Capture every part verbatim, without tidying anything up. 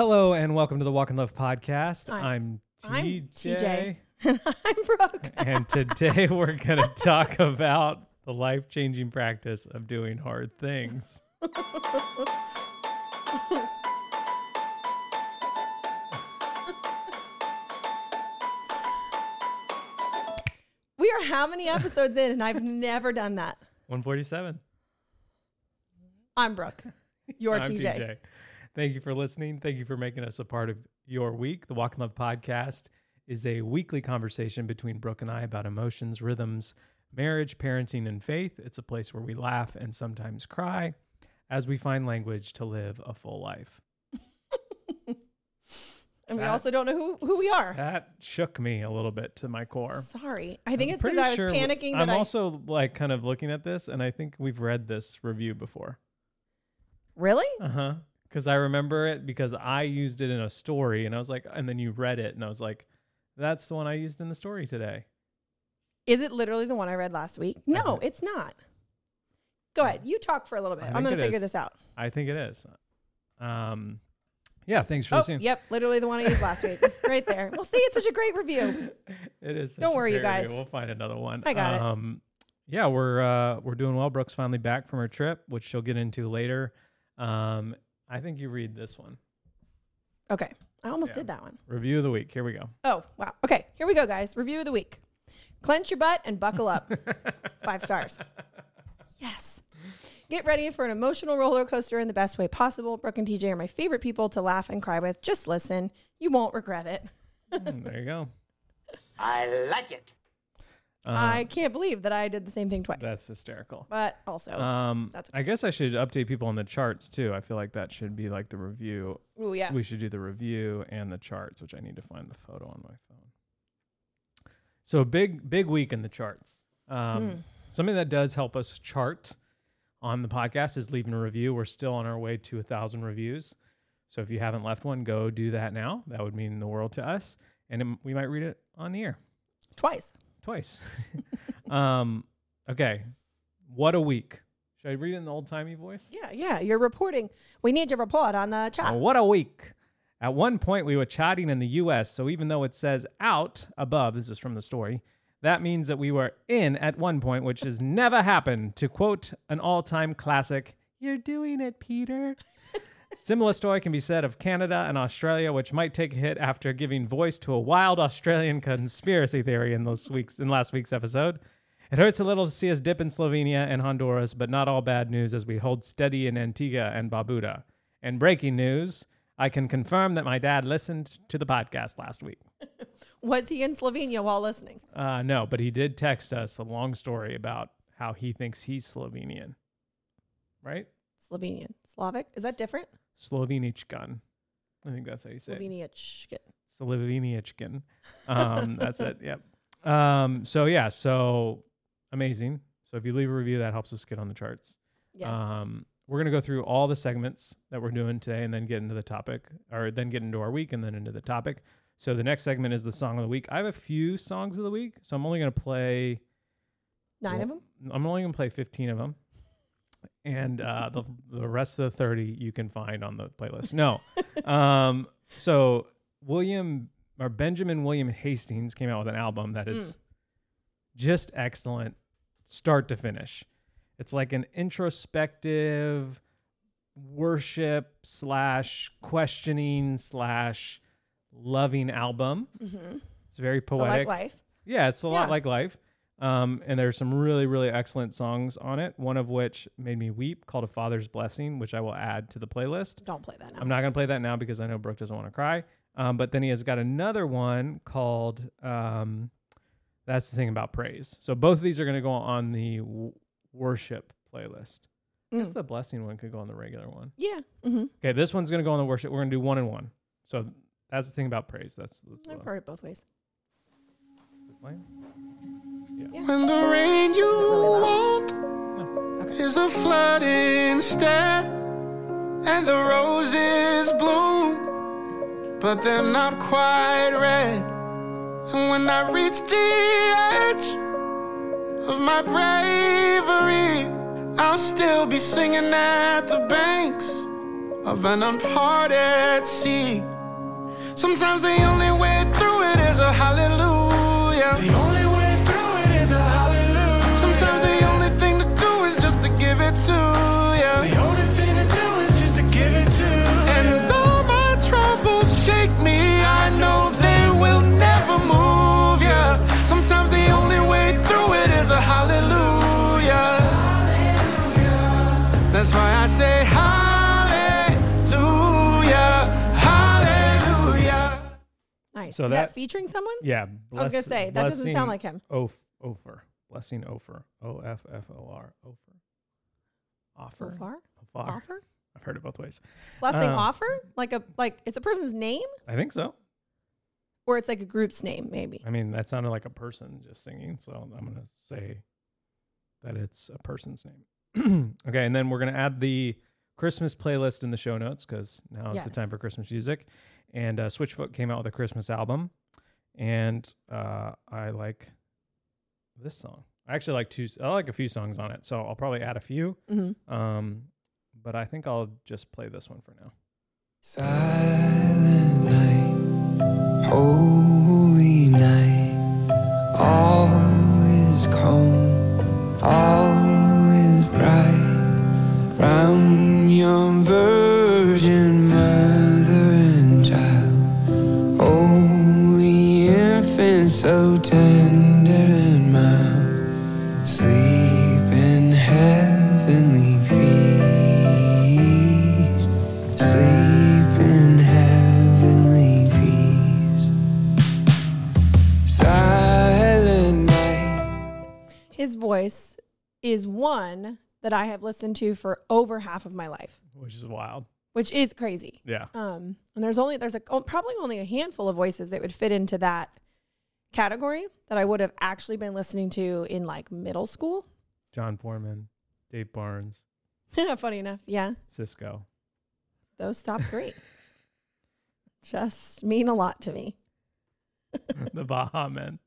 Hello and welcome to the Walk in Love podcast. I'm, I'm T J. And I'm Brooke. And today we're going to talk about the life-changing practice of doing hard things. We are how many episodes in and I've never done that? one forty-seven. I'm Brooke. You're I'm T J. T J. Thank you for listening. Thank you for making us a part of your week. The Walk in Love podcast is a weekly conversation between Brooke and I about emotions, rhythms, marriage, parenting, and faith. It's a place where we laugh and sometimes cry as we find language to live a full life. and that, we also don't know who, who we are. That shook me a little bit to my core. Sorry. I think I'm it's because I was sure panicking. I'm that also I... like kind of looking at this, and I think we've read this review before. Really? Uh-huh. Because I remember it because I used it in a story and I was like, and then you read it and I was like, that's the one I used in the story today. Is it literally the one I read last week? No, it's not. Go ahead. You talk for a little bit. I'm going to figure this out. I think it is. Um, yeah. Thanks for oh, listening. Yep. Literally the one I used last week. Right there. Well, see, it's such a great review. It is. Don't worry, you guys. Review. We'll find another one. I got um, it. Yeah. We're, uh, we're doing well. Brooke's finally back from her trip, which she'll get into later. Um, I think you read this one. Okay. I almost yeah. did that one. Review of the week. Here we go. Oh, wow. Okay. Here we go, guys. Review of the week. Clench your butt and buckle up. Five stars. Yes. Get ready for an emotional roller coaster in the best way possible. Brooke and T J are my favorite people to laugh and cry with. Just listen. You won't regret it. mm, there you go. I like it. Um, I can't believe that I did the same thing twice. That's hysterical. But also, um, that's okay. I guess I should update people on the charts too. I feel like that should be like the review. Oh yeah. We should do the review and the charts, which I need to find the photo on my phone. So big, big week in the charts. Um, mm. Something that does help us chart on the podcast is leaving a review. We're still on our way to a thousand reviews. So if you haven't left one, go do that now. That would mean the world to us. And it, we might read it on the air. Twice. Twice. um, okay. What a week. Should I read it in the old-timey voice? Yeah, yeah. You're reporting. We need to report on the charts. Oh, what a week. At one point, we were charting in the U S, so even though it says out above, this is from the story, that means that we were in at one point, which has never happened. To quote an all-time classic, "You're doing it, Peter." Similar story can be said of Canada and Australia, which might take a hit after giving voice to a wild Australian conspiracy theory in those weeks in last week's episode. It hurts a little to see us dip in Slovenia and Honduras, but not all bad news as we hold steady in Antigua and Barbuda. And breaking news, I can confirm that my dad listened to the podcast last week. Was he in Slovenia while listening? Uh, no, but he did text us a long story about how he thinks he's Slovenian. Right? Slovenian. Slavic? Is that different? Slovenichkan. I think that's how you say it. Slovenichkan. Um, that's it. Yep. Um, so yeah, so amazing. So if you leave a review, that helps us get on the charts. Yes. Um, we're going to go through all the segments that we're doing today and then get into the topic, or then get into our week and then into the topic. So the next segment is the song of the week. I have a few songs of the week, so I'm only going to play... Nine well, of them? I'm only going to play fifteen of them. And uh, the the rest of the thirty you can find on the playlist. No. um, so William or Benjamin William Hastings came out with an album that is mm. just excellent, start to finish. It's like an introspective worship slash questioning slash loving album. Mm-hmm. It's very poetic. It's a lot like life. Yeah, it's a yeah. lot like life. Um, and there's some really, really excellent songs on it. One of which made me weep, called A Father's Blessing, which I will add to the playlist. Don't play that now. I'm not going to play that now because I know Brooke doesn't want to cry. Um, but then he has got another one called, um, That's the Thing About Praise. So both of these are going to go on the w- worship playlist. Mm. I guess the blessing one could go on the regular one. Yeah. Mm-hmm. Okay. This one's going to go on the worship. We're going to do one and one. So That's the Thing About Praise. That's, that's I've heard it both ways. Yeah. When the rain you really want no. okay. is a flood instead, and the roses bloom, but they're not quite red. And when I reach the edge of my bravery, I'll still be singing at the banks of an unparted sea. Sometimes the only way through it is a hallelujah. The only way through it is a hallelujah. Sometimes the only thing to do is just to give it to you. The only thing to do is just to give it to you. And though my troubles shake me, I know they will never move you. Sometimes the only way through it is a hallelujah. Hallelujah. That's why I say hallelujah. Nice. So is that, that featuring someone? Yeah. Bless, I was going to say, that blessing, doesn't sound like him. Ofer. Ofer. Blessing Ofer. O F F O R. Ofer. Offer. Ofer? Ofer. Offer? I've heard it both ways. Blessing uh, Offer? Like, a like it's a person's name? I think so. Or it's like a group's name, maybe. I mean, that sounded like a person just singing, so I'm going to say that it's a person's name. Okay, and then we're going to add the Christmas playlist in the show notes because now yes. is the time for Christmas music. And uh, Switchfoot came out with a Christmas album, and uh, I like this song. I actually like two. I like a few songs on it, so I'll probably add a few. Mm-hmm. Um, but I think I'll just play this one for now. Silent night, holy night, all is calm, all is bright, round yon virgin mind. So tender and mild, sleep in heavenly peace, sleep in heavenly peace. Silent night. His voice is one that I have listened to for over half of my life, which is wild. Which is crazy. Yeah. Um, and there's only there's a oh, probably only a handful of voices that would fit into that category that I would have actually been listening to in like middle school. John Foreman, Dave Barnes. Funny enough, yeah. Cisco. Those top three just mean a lot to me. The Baha Men.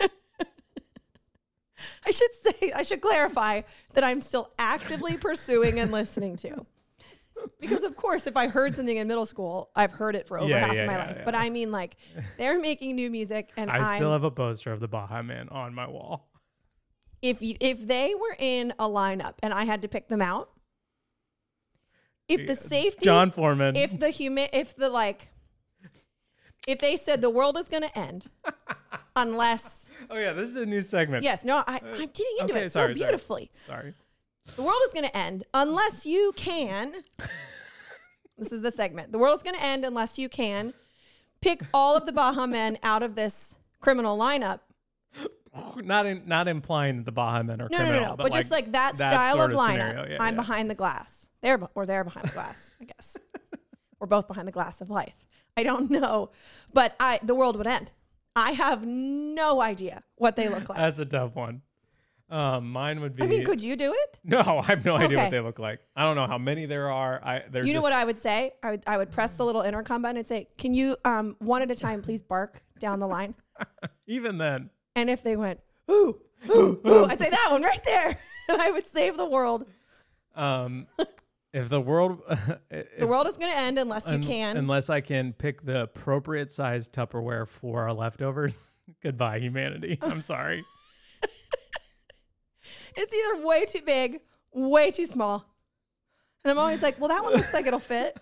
I should say I should clarify that I'm still actively pursuing and listening to. Because, of course, if I heard something in middle school, I've heard it for over yeah, half yeah, of my yeah, life. Yeah. But I mean, like, they're making new music. And I I'm, still have a poster of the Baha Men on my wall. If you, if they were in a lineup and I had to pick them out, if yeah. the safety... John Foreman. If the human... If the, like... If they said the world is going to end unless... Oh, yeah. This is a new segment. Yes. No, I, I'm getting into okay, it sorry, so beautifully. Sorry. sorry. The world is going to end unless you can. This is the segment. The world is going to end unless you can pick all of the Baha Men out of this criminal lineup. Not in, not implying that the Baha Men are no, criminal. No, no, no. But, but like just like that, that style of, of lineup. Yeah, I'm yeah. behind the glass. They're, or they're behind the glass, I guess. We're both behind the glass of life. I don't know. But I the world would end. I have no idea what they look like. That's a tough one. Um, mine would be. I mean, could you do it? No, I have no okay. idea what they look like. I don't know how many there are. I. You know just... what I would say? I would. I would press the little intercom button and say, "Can you, um, one at a time, please bark down the line?" Even then. And if they went, ooh, ooh, ooh, I'd say that one right there, and I would save the world. Um, if the world, if, the world is going to end unless un- you can. Unless I can pick the appropriate size Tupperware for our leftovers. Goodbye, humanity. I'm sorry. It's either way too big, way too small. And I'm always like, well, that one looks like it'll fit.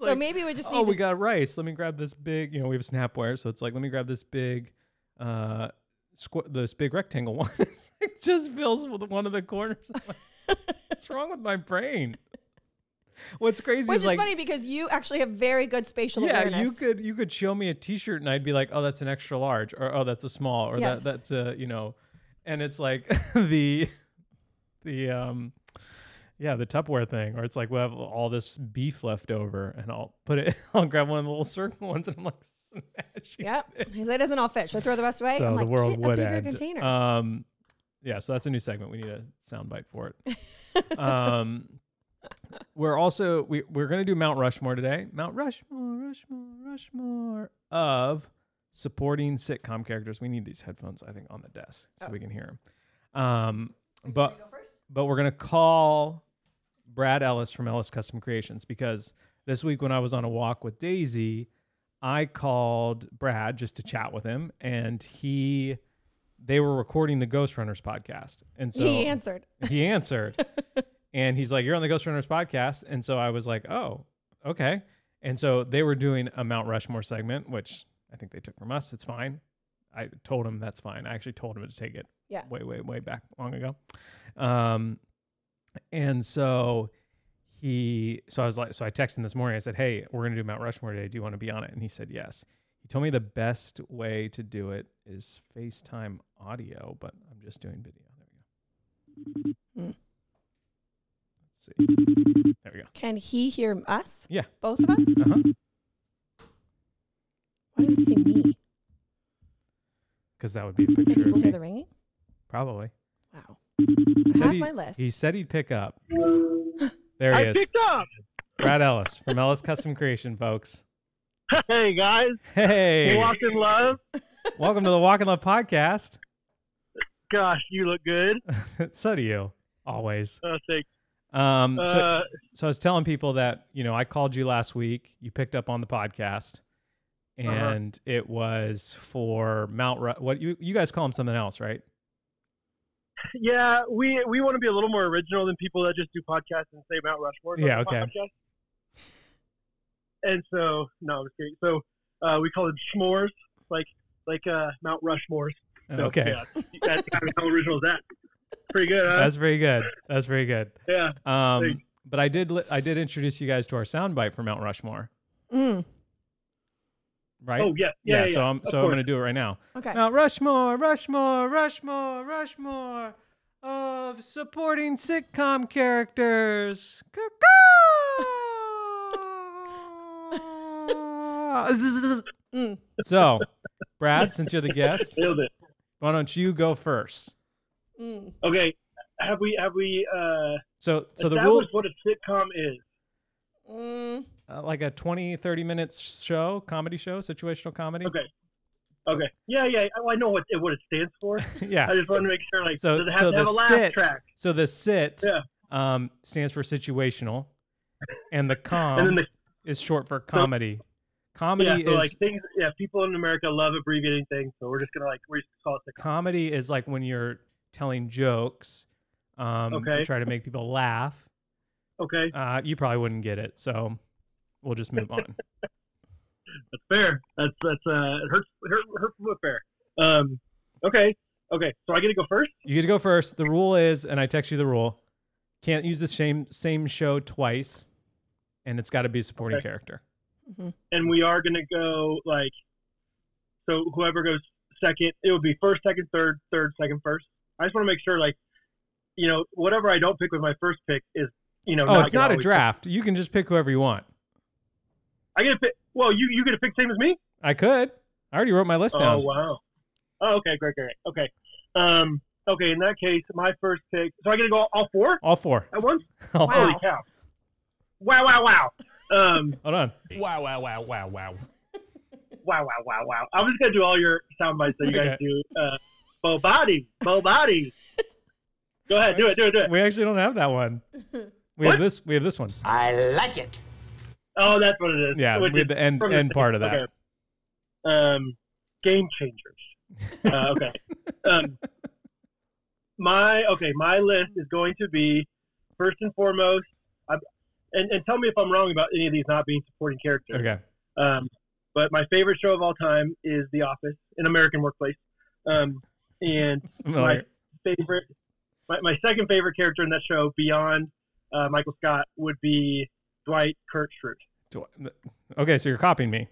So like, maybe we just need oh, to... Oh, we got rice. Let me grab this big... You know, we have Snapware, so it's like, let me grab this big... Uh, squ- this big rectangle one. It just fills with one of the corners. Like, what's wrong with my brain? What's crazy Which is, is like, funny because you actually have very good spatial yeah, awareness. Yeah, you could, you could show me a T-shirt and I'd be like, oh, that's an extra large. Or, oh, that's a small. Or yes. that that's a, you know... And it's like the, the, um, yeah, the Tupperware thing, or it's like, we have all this beef left over and I'll put it, I'll grab one of the little circle ones and I'm like, smashing yep. it. He's like, it isn't all fish. I throw the rest away. So I'm the like, world would a end. Container. Um, yeah. So that's a new segment. We need a soundbite for it. um, we're also, we, we're going to do Mount Rushmore today. Mount Rushmore, Rushmore, Rushmore of supporting sitcom characters. We need these headphones, I think, on the desk so oh. we can hear them. Um, but, but we're going to call Brad Ellis from Ellis Custom Creations, because this week when I was on a walk with Daisy, I called Brad just to chat with him, and he, they were recording the Ghost Runners podcast. And so he answered, he answered and he's like, you're on the Ghost Runners podcast. And so I was like, oh, okay. And so they were doing a Mount Rushmore segment, which I think they took from us. It's fine. I told him that's fine. I actually told him to take it yeah. way, way, way back long ago. Um, and so he, so I was like, so I texted him this morning. I said, hey, we're going to do Mount Rushmore today. Do you want to be on it? And he said, yes. He told me the best way to do it is FaceTime audio, but I'm just doing video. There we go. Mm. Let's see. There we go. Can he hear us? Yeah. Both of us? Uh-huh. Why does it say me? Because that would be a picture. Can people hear the ringing? Probably. Wow. I have my list. He said he'd pick up. There he I is. I picked up. Brad Ellis from Ellis Custom Creation, folks. Hey, guys. Hey. Walk in Love. Welcome to the Walk in Love podcast. Gosh, you look good. So do you. Always. Uh, thanks. Um, so, uh, so I was telling people that, you know, I called you last week. You picked up on the podcast. And uh-huh. It was for Mount Ru- what you you guys call them something else, right? Yeah, we we want to be a little more original than people that just do podcasts and say Mount Rushmore. Yeah, okay. Podcast. And so no, I'm just kidding. So uh, we call it s'mores, like like uh, Mount Rushmores. So, okay, yeah, that's kind of how original is that. Pretty good. Huh? That's very good. That's very good. Yeah. Um, thanks. But I did li- I did introduce you guys to our soundbite for Mount Rushmore. Mm. Right? Oh, yeah. Yeah, yeah, yeah so yeah. I'm so I'm going to do it right now. Okay. Now, Rushmore, Rushmore, Rushmore, Rushmore of supporting sitcom characters. mm. So, Brad, since you're the guest, why don't you go first? Mm. Okay. Have we, have we, uh, so, so the rule is what a sitcom is. Mm. Uh, like a twenty, thirty minutes show, comedy show, situational comedy. Okay. Okay. Yeah, yeah. I, I know what it, what it stands for. Yeah. I just want to make sure, like, so, does it have so to have a laugh sit, track? So the sit yeah. um, stands for situational, and the com and the, is short for comedy. So, comedy yeah, so is... like things, yeah, people in America love abbreviating things, so we're just going to, like, we're just gonna call it the com. Comedy is like when you're telling jokes um, okay. to try to make people laugh. Okay. Uh, you probably wouldn't get it, so we'll just move on. That's fair. That's that's uh, it hurts hurt hurts but fair. Um, okay, okay. So I get to go first. You get to go first. The rule is, and I text you the rule: can't use the same same show twice, and it's got to be a supporting okay. character. Mm-hmm. And we are gonna go like, so whoever goes second, it would be first, second, third, third, second, first. I just want to make sure, like, you know, whatever I don't pick with my first pick is. You know, oh, not it's not a draft. Pick. You can just pick whoever you want. I get to pick. Well, you you get to pick same as me. I could. I already wrote my list oh, down. Oh wow. Oh okay, great, great, okay. Um, okay. In that case, my first pick. So I get to go all, all four. All four at once. Wow. Holy cow! Wow! Wow! Wow! Um, Hold on. Wow! Wow! Wow! Wow! Wow! Wow! Wow! Wow! Wow! I'm just gonna do all your sound bites that you okay. guys do. Uh, Bo body, Bo body. Go ahead, do it, do it, do it. We actually don't have that one. We what? have this. We have this one. I like it. Oh, that's what it is. Yeah, we had the end end part of that. Okay. Um, game changers. Uh, okay. Um, my okay. My list is going to be first and foremost. I, and and tell me if I'm wrong about any of these not being supporting characters. Okay. Um, but my favorite show of all time is The Office, an American Workplace. Um, and my favorite, my, my second favorite character in that show, beyond. Uh, Michael Scott, would be Dwight Schrute. Okay, so you're copying me.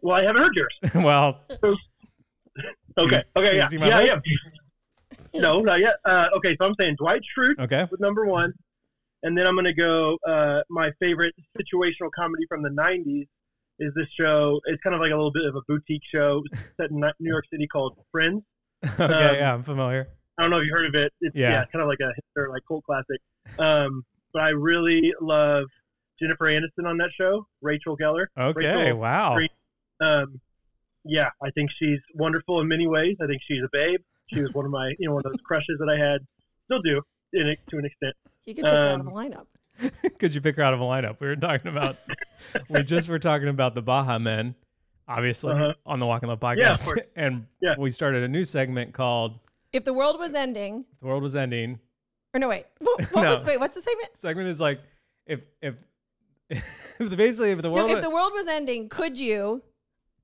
Well, I haven't heard yours. well. So, okay, okay, yeah. Yeah, yeah. No, not yet. Uh, okay, so I'm saying Dwight Schrute okay. with number one. And then I'm going to go, uh, my favorite situational comedy from the nineties is this show. It's kind of like a little bit of a boutique show set in New York City called Friends. Okay, um, yeah, I'm familiar. I don't know if you heard of it. It's yeah, yeah kind of like a hipster, like cult classic. Um, but I really love Jennifer Aniston on that show. Rachel Geller. Okay, Rachel, wow. Um, yeah, I think she's wonderful in many ways. I think she's a babe. She was one of my, you know, one of those crushes that I had. Still do, in, to an extent. You could pick um, her out of a lineup. Could you pick her out of a lineup? We were talking about, we just were talking about the Baha Men, obviously, uh-huh. on the Walk in Love podcast. Yeah, of course. And yeah. we started a new segment called... If the world was ending. If the world was ending. Or no, wait. What, what no. was, wait, what's the segment? Segment is like, if, if, if basically, if the world... No, if the world was ending, could you...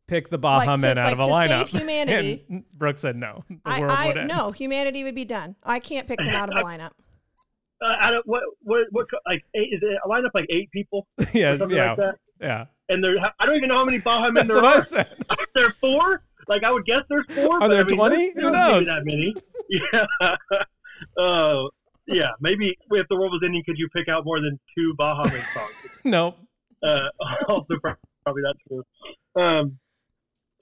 Pick the Baha like Men to, out like of a to lineup. Save humanity. And Brooke said no. The I, world I, would end. No, humanity would be done. I can't pick them out of a lineup. Uh, I don't, what, what, what, like, eight, is it a lineup like eight people? Yeah, or something yeah, like that? Yeah. And there, I don't even know how many Baha Men there are. Are there four? Like, I would guess there's four. Are there twenty? I mean, who knows? Maybe that many. Yeah. Uh, yeah. Maybe if the world was ending, could you pick out more than two Baha Men songs? No. Uh, also, probably not true. Um,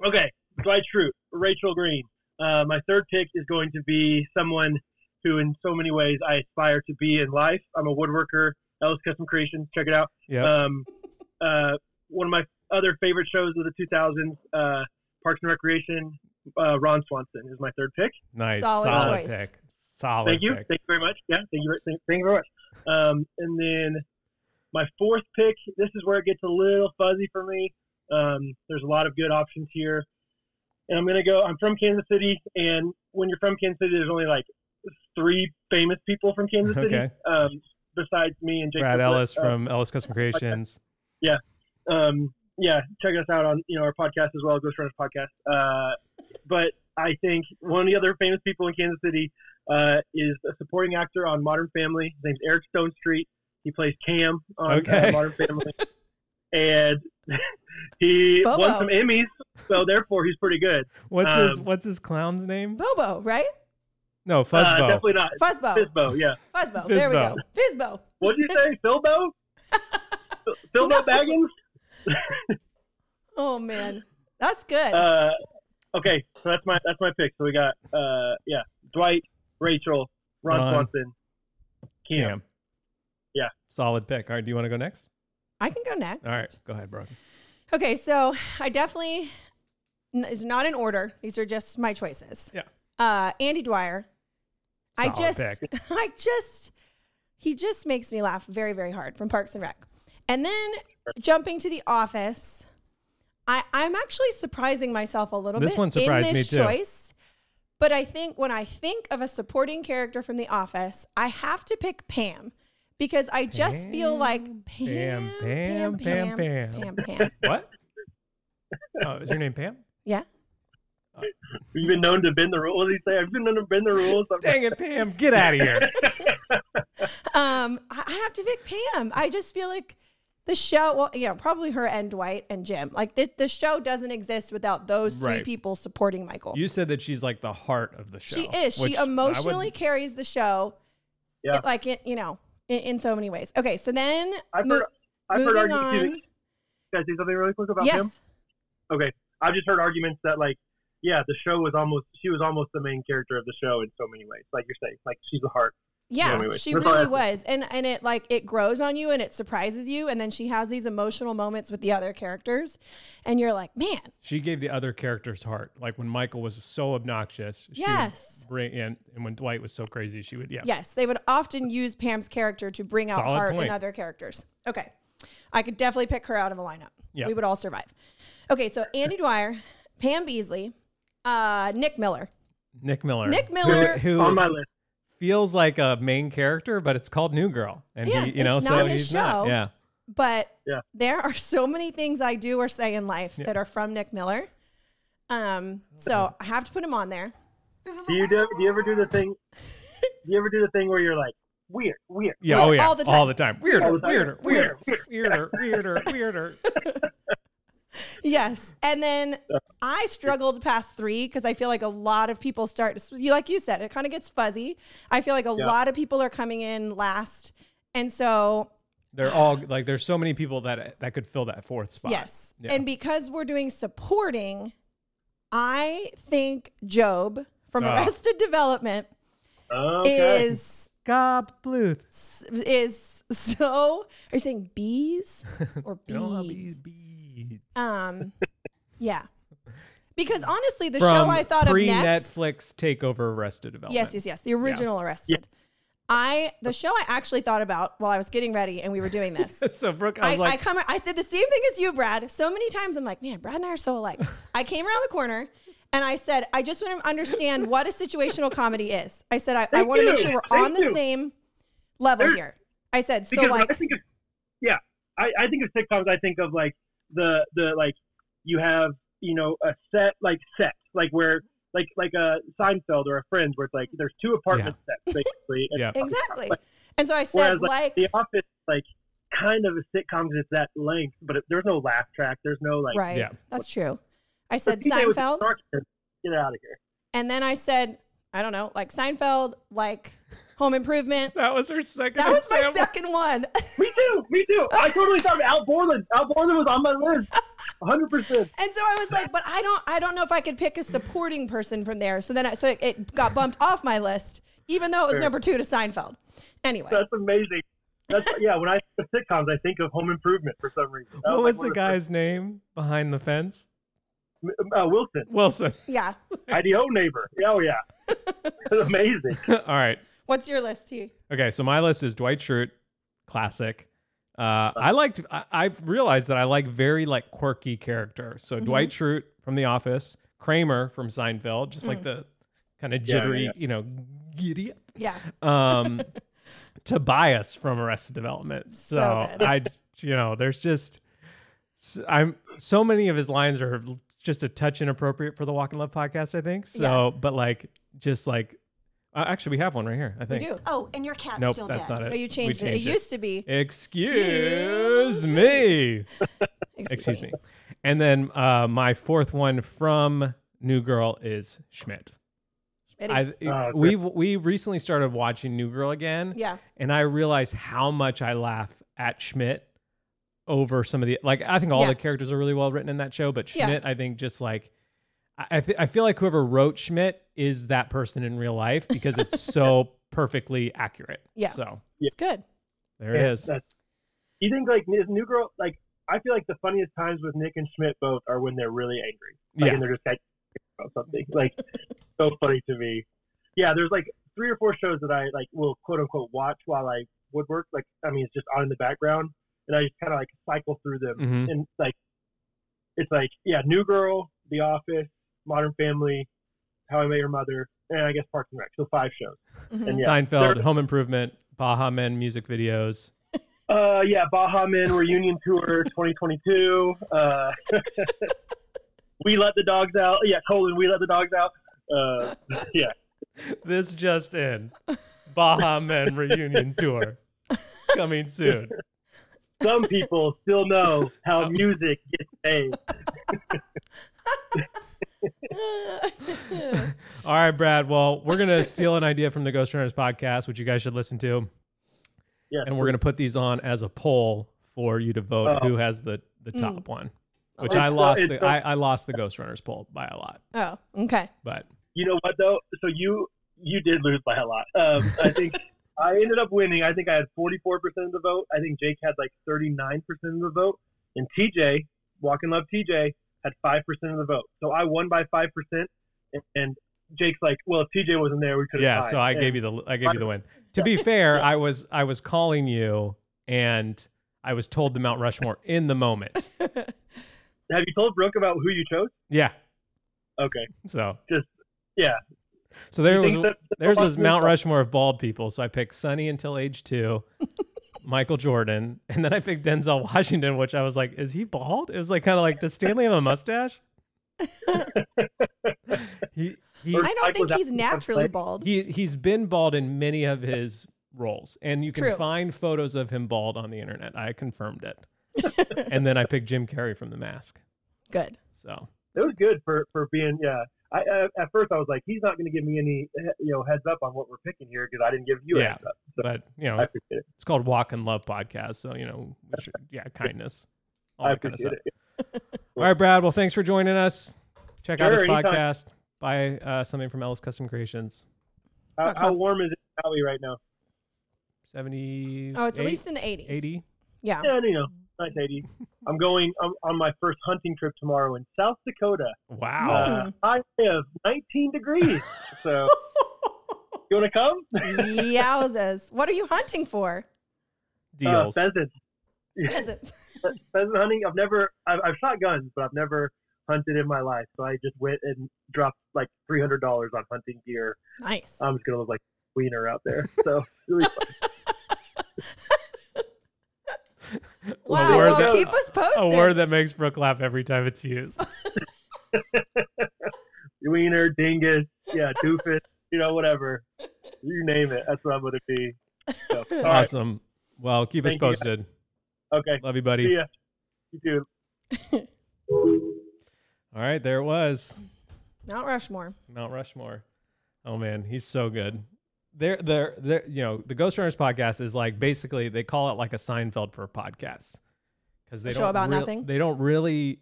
okay. Dwight Schrute, Rachel Green. Uh, my third pick is going to be someone who in so many ways I aspire to be in life. I'm a woodworker, Ellis Custom Creations. Check it out. Yep. Um, uh, one of my other favorite shows of the two thousands, uh, Parks and Recreation, uh, Ron Swanson is my third pick. Nice. Solid, Solid choice. Pick. Solid Thank you. Pick. Thank you very much. Yeah, thank you, thank, thank you very much. Um, and then my fourth pick, this is where it gets a little fuzzy for me. Um, there's a lot of good options here. And I'm going to go, I'm from Kansas City, and when you're from Kansas City, there's only like three famous people from Kansas City, okay. um, besides me and Jake. Brad Ellis from uh, Ellis Custom Creations. Yeah. Um, yeah. Check us out on, you know, our podcast as well, Ghost Runners podcast. Uh, but I think one of the other famous people in Kansas City uh, is a supporting actor on Modern Family. His name's Eric Stone Street. He plays Cam on okay. uh, Modern Family. And he Bobo. Won some Emmys, so therefore he's pretty good. What's um, his What's his clown's name? Bobo, right? No, Fuzzbo. Uh, definitely not. Fuzzbo. Fizbo, yeah. Fuzzbo. Fizbo. There we go. Fizbo. What did you say? Philbo? Philbo no. Baggins? Oh man, that's good. Uh, okay, so that's my that's my pick. So we got uh, yeah, Dwight, Rachel, Ron, Ron. Swanson, Cam. Cam. Yeah, solid pick. All right, do you want to go next? I can go next. All right, go ahead, Brooke. Okay, so I definitely, it's not in order. These are just my choices. Yeah. Uh, Andy Dwyer. Solid I just, pick. I just, he just makes me laugh very, very hard from Parks and Rec. And then jumping to The Office, I, I'm actually surprising myself a little this bit. This one surprised in this me choice, too. But I think when I think of a supporting character from The Office, I have to pick Pam. Because I just Pam, feel like Pam, Pam, Pam, Pam, Pam, Pam. Pam, Pam. What? Oh, is your name Pam? Yeah. Oh. You've been known to bend the rules. You say I've been known to bend the rules. Dang it, Pam! Get out of here. um, I have to pick Pam. I just feel like the show. Well, yeah, probably her and Dwight and Jim. Like the the show doesn't exist without those three right. people supporting Michael. You said that she's like the heart of the show. She is. She emotionally would... carries the show. Yeah. It, like it, you know. In, in so many ways. Okay, so then I've mo- heard, I've heard arguments. Can I say something really quick about yes. him? Okay, I've just heard arguments that like, yeah, the show was almost she was almost the main character of the show in so many ways. Like you're saying, like she's the heart. Yeah, so she really was, and and it like it grows on you and it surprises you, and then she has these emotional moments with the other characters, and you're like, man, she gave the other characters heart. Like when Michael was so obnoxious, she yes, would bring in, and when Dwight was so crazy, she would yeah, yes, they would often use Pam's character to bring out Solid heart point. in other characters. Okay, I could definitely pick her out of a lineup. Yep. We would all survive. Okay, so Andy Dwyer, Pam Beasley, uh, Nick Miller, Nick Miller, Nick Miller, who, who on my list. Feels like a main character, but it's called New Girl. And yeah, he, you know, it's not so his he's show, not. Yeah. But yeah. there are so many things I do or say in life yeah. that are from Nick Miller. Um, so I have to put him on there. Do you do, do you ever do the thing? Do you ever do the thing where you're like weird, weird, yeah, weird, oh yeah, all the time, all the time, weirder, the time. weirder, weirder, weirder, weirder, weirder. weirder. Yes. And then I struggled past three because I feel like a lot of people start, like you said, it kind of gets fuzzy. I feel like a yeah. lot of people are coming in last. And so they're all like, there's so many people that that could fill that fourth spot. Yes. Yeah. And because we're doing supporting, I think Job from oh. Arrested Development okay. is Gob Bluth is so, are you saying bees or bees? Um, yeah, because honestly, the From show I thought of next, pre-Netflix takeover Arrested Development. Yes, yes, yes, the original yeah. Arrested. I the show I actually thought about while I was getting ready and we were doing this. So Brooke, I was I, like, I come, I said the same thing as you, Brad. So many times I'm like, man, Brad and I are so alike. I came around the corner and I said, I just want to understand what a situational comedy is. I said, I, I want to make sure we're Thank on the you. same level There's, here. I said, so like, I think of, yeah, I, I think of sitcoms. I think of like the the like you have you know a set like set like where. Like like a Seinfeld or a Friends where it's like there's two apartment yeah. sets basically. yeah. Exactly. Like, and so I said whereas, like, like The Office like kind of a sitcom because it's that length, but it, there's no laugh track. There's no like right. Yeah. That's true. I said Seinfeld. Get out of here. And then I said I don't know like Seinfeld like Home Improvement. That was her second. That example. was my second one. Me too. Me too. I totally thought of Al Borland. Al Borland was on my list. one hundred percent. And so I was like, but I don't, I don't know if I could pick a supporting person from there. So then, I, so it, it got bumped off my list, even though it was sure. number two to Seinfeld. Anyway, that's amazing. That's yeah. When I think of sitcoms, I think of Home Improvement for some reason. That what was, was like the guy's the name behind the fence? Uh, Wilson. Wilson. Yeah. I D O neighbor. Oh yeah. That's amazing. All right. What's your list, T? Okay, so my list is Dwight Schrute, classic. Uh, I liked. I, I've realized that I like very like quirky characters. So mm-hmm. Dwight Schrute from The Office, Kramer from Seinfeld, just mm. like the kind of jittery, yeah, yeah, yeah. you know, giddy up. Yeah. Um, Tobias from Arrested Development. So, so I, you know, there's just I'm so many of his lines are just a touch inappropriate for the Walk in Love podcast. I think so, yeah. but like just like. Uh, actually, we have one right here, I think. We do. Oh, and your cat's nope, still dead. Nope, that's not it. Oh, you changed, changed it. It. It used to be. Excuse me. Excuse, Excuse me. me. And then uh, my fourth one from New Girl is Schmidt. I, uh, we we recently started watching New Girl again. Yeah. And I realized how much I laugh at Schmidt over some of the... Like, I think all yeah. the characters are really well written in that show, but Schmidt, yeah. I think just like... I th- I feel like whoever wrote Schmidt is that person in real life because it's so perfectly accurate. Yeah. So yeah. it's good. There yeah, it is. You think like New Girl, like I feel like the funniest times with Nick and Schmidt both are when they're really angry. Like, yeah. And they're just like, about something like so funny to me. Yeah. There's like three or four shows that I like will quote unquote watch while I woodwork. Like, I mean, it's just on in the background and I just kind of like cycle through them mm-hmm. and like, it's like, yeah, New Girl, The Office, Modern Family, How I Met Your Mother, and I guess Parks and Rec. So five shows. Mm-hmm. And yeah, Seinfeld, Home Improvement, Baha Men music videos. Uh, yeah, Baha Men reunion tour twenty twenty-two. Uh, we let the dogs out. Yeah, colon, we let the dogs out. Uh, yeah. This just in. Baha Men reunion tour coming soon. Some people still know how oh. music gets made. All right, Brad. Well, we're going to steal an idea from the Ghost Runners podcast, which you guys should listen to. Yeah. And we're going to put these on as a poll for you to vote oh. who has the, the top mm. one, which it's I lost. So, the, so, I, I lost the Ghost Runners poll by a lot. Oh, okay. But you know what, though? So you you did lose by a lot. Um, I think I ended up winning. I think I had forty-four percent of the vote. I think Jake had like thirty-nine percent of the vote. And T J, Walk in Love T J, had five percent of the vote. So I won by five percent. And Jake's like, well, if T J wasn't there, we could have Yeah, died. So I and gave you the I gave you the win. To be fair, I was I was calling you and I was told the Mount Rushmore in the moment. Have you told Brooke about who you chose? Yeah. Okay. So just yeah. So there was that, there's this Mount Rushmore of bald people. So I picked Sonny until age two, Michael Jordan, and then I picked Denzel Washington, which I was like, is he bald? It was like kind of like, does Stanley have a mustache? he, he, I don't Michael think he's Jackson naturally bald. He, he's been bald in many of his roles, and you can True. find photos of him bald on the internet. I confirmed it. And then I picked Jim Carrey from The Mask. Good. So it was good for, for being, yeah. I, uh, at first I was like, he's not going to give me any, you know, heads up on what we're picking here because I didn't give you a yeah, heads up. So but you know, I appreciate it. It's called Walk in Love podcast, so you know, we should, yeah, kindness. All I that appreciate kind of stuff. It. All right, Brad. Well, thanks for joining us. Check sure, out his podcast. Buy uh, something from Ellis Custom Creations. How, how warm is it probably right now? Seventy. Oh, it's at least in the eighties. Eighty. Yeah. Yeah, you know. nineteen eighty. I'm going I'm on my first hunting trip tomorrow in South Dakota. Wow. Uh, I have nineteen degrees. So You want to come? Yowzas. What are you hunting for? Deals. Uh, pheasants. Pheasants. Pheasant hunting. I've never, I've, I've shot guns, but I've never hunted in my life. So I just went and dropped like three hundred dollars on hunting gear. Nice. I'm just going to look like a wiener out there. So really fun. Wow. Well, that, keep us posted. A word that makes Brooke laugh every time it's used. Wiener, dingus, yeah, doofus, you know, whatever. You name it. That's what I'm going to be. So, awesome. Right. Well, keep Thank us posted. You. Okay. Love you, buddy. See ya. You too. All right, there it was. Mount Rushmore. Mount Rushmore. Oh man, he's so good. There, there, there. You know, the Ghost Runners podcast is like basically they call it like a Seinfeld for podcasts because they a don't show about re- nothing. They don't really,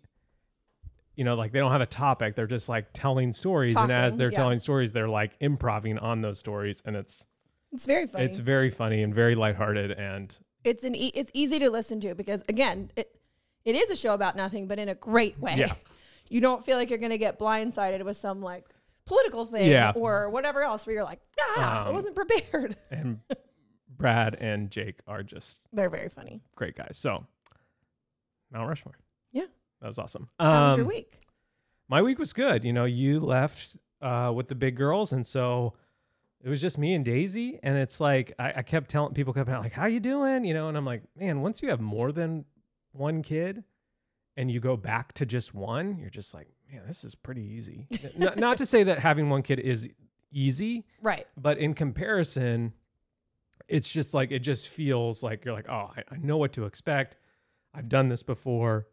you know, like they don't have a topic. They're just like telling stories, Talking, and as they're yeah. telling stories, they're like improvising on those stories, and it's it's very funny. It's very funny and very lighthearted, and it's an e- it's easy to listen to because again, it it is a show about nothing, but in a great way. Yeah. You don't feel like you're going to get blindsided with some like political thing yeah. or whatever else where you're like, ah, um, I wasn't prepared. And Brad and Jake are just, they're very funny. Great guys. So Mount Rushmore. Yeah. That was awesome. How um, was your week? My week was good. You know, you left uh, with the big girls. And so it was just me and Daisy. And it's like, I, I kept telling people, kept out like, how you doing? You know? And I'm like, man, once you have more than one kid, and you go back to just one, you're just like, man, this is pretty easy. not, not to say that having one kid is easy. Right. But in comparison, it's just like, it just feels like you're like, oh, I, I know what to expect. I've done this before.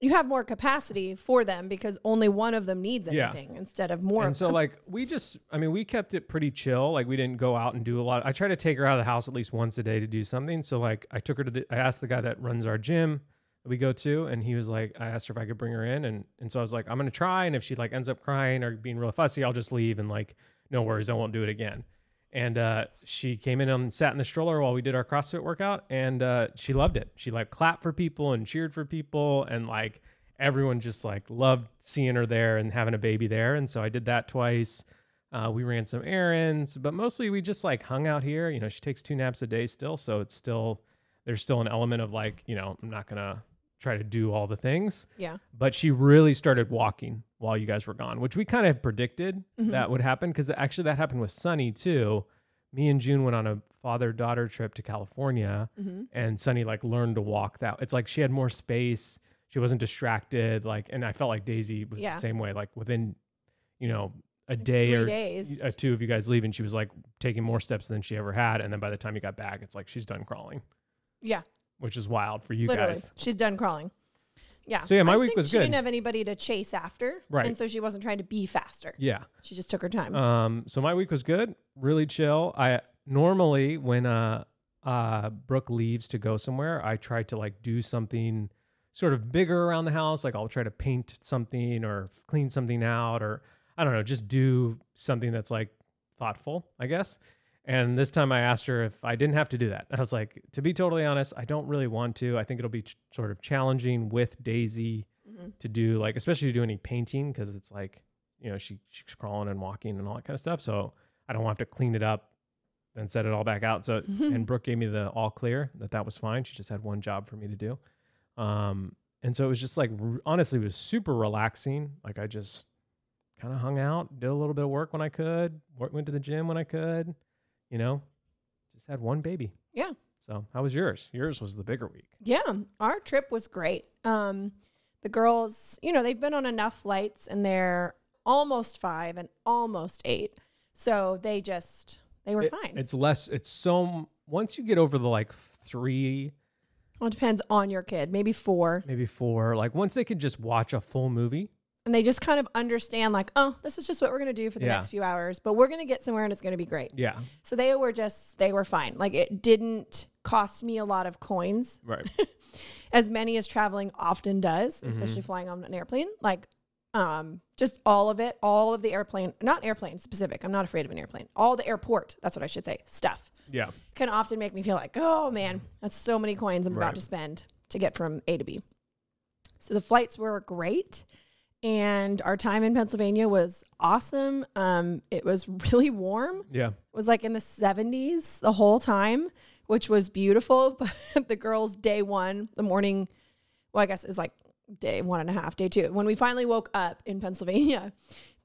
You have more capacity for them because only one of them needs anything yeah. instead of more. And of so them. like, we just, I mean, we kept it pretty chill. Like we didn't go out and do a lot. I try to take her out of the house at least once a day to do something. So like I took her to the, I asked the guy that runs our gym we go to, and he was like, I asked her if I could bring her in. And, and so I was like, I'm going to try. And if she like ends up crying or being real fussy, I'll just leave. And like, no worries. I won't do it again. And, uh, she came in and sat in the stroller while we did our CrossFit workout. And, uh, she loved it. She like clapped for people and cheered for people. And like, everyone just like loved seeing her there and having a baby there. And so I did that twice. Uh, we ran some errands, but mostly we just like hung out here. You know, she takes two naps a day still. So it's still, there's still an element of like, you know, I'm not going to try to do all the things. Yeah. But she really started walking while you guys were gone, which we kind of predicted mm-hmm. that would happen. Cause actually that happened with Sunny too. Me and June went on a father daughter trip to California mm-hmm. and Sunny like learned to walk that. It's like, she had more space. She wasn't distracted. Like, and I felt like Daisy was yeah. the same way, like within, you know, a like day or days. Uh, two of you guys leaving, she was like taking more steps than she ever had. And then by the time you got back, it's like, she's done crawling. Yeah. Which is wild for you Literally. guys. She's done crawling. Yeah. So yeah, my I week was she good. She didn't have anybody to chase after. Right. And so she wasn't trying to be faster. Yeah. She just took her time. Um, so my week was good. Really chill. I normally when uh, uh, Brooke leaves to go somewhere, I try to like do something sort of bigger around the house. Like I'll try to paint something or clean something out or I don't know, just do something that's like thoughtful, I guess. And this time I asked her if I didn't have to do that. I was like, to be totally honest, I don't really want to. I think it'll be ch- sort of challenging with Daisy mm-hmm. to do like, especially to do any painting because it's like, you know, she, she's crawling and walking and all that kind of stuff. So I don't want to have to clean it up and set it all back out. So, mm-hmm. and Brooke gave me the all clear that that was fine. She just had one job for me to do. Um, and so it was just like, r- honestly, it was super relaxing. Like I just kind of hung out, did a little bit of work when I could, work, went to the gym when I could. You know, just had one baby. Yeah. So how was yours? Yours was the bigger week. Yeah. Our trip was great. Um, the girls, you know, they've been on enough flights and they're almost five and almost eight. So they just, they were it, fine. It's less, it's so, once you get over the like three. Well, it depends on your kid. Maybe four. Maybe four. Like once they can just watch a full movie. And they just kind of understand like, oh, this is just what we're going to do for the yeah. next few hours, but we're going to get somewhere and it's going to be great. Yeah. So they were just, they were fine. Like it didn't cost me a lot of coins. Right. As many as traveling often does, mm-hmm. especially flying on an airplane, like um, just all of it, all of the airplane, not airplane specific. I'm not afraid of an airplane. All the airport, that's what I should say, stuff. Yeah. Can often make me feel like, oh man, that's so many coins I'm right. about to spend to get from A to B. So the flights were great. And our time in Pennsylvania was awesome. Um, it was really warm. Yeah. It was like in the seventies the whole time, which was beautiful. But the girls, day one, the morning, well, I guess it was like day one and a half, day two. When we finally woke up in Pennsylvania,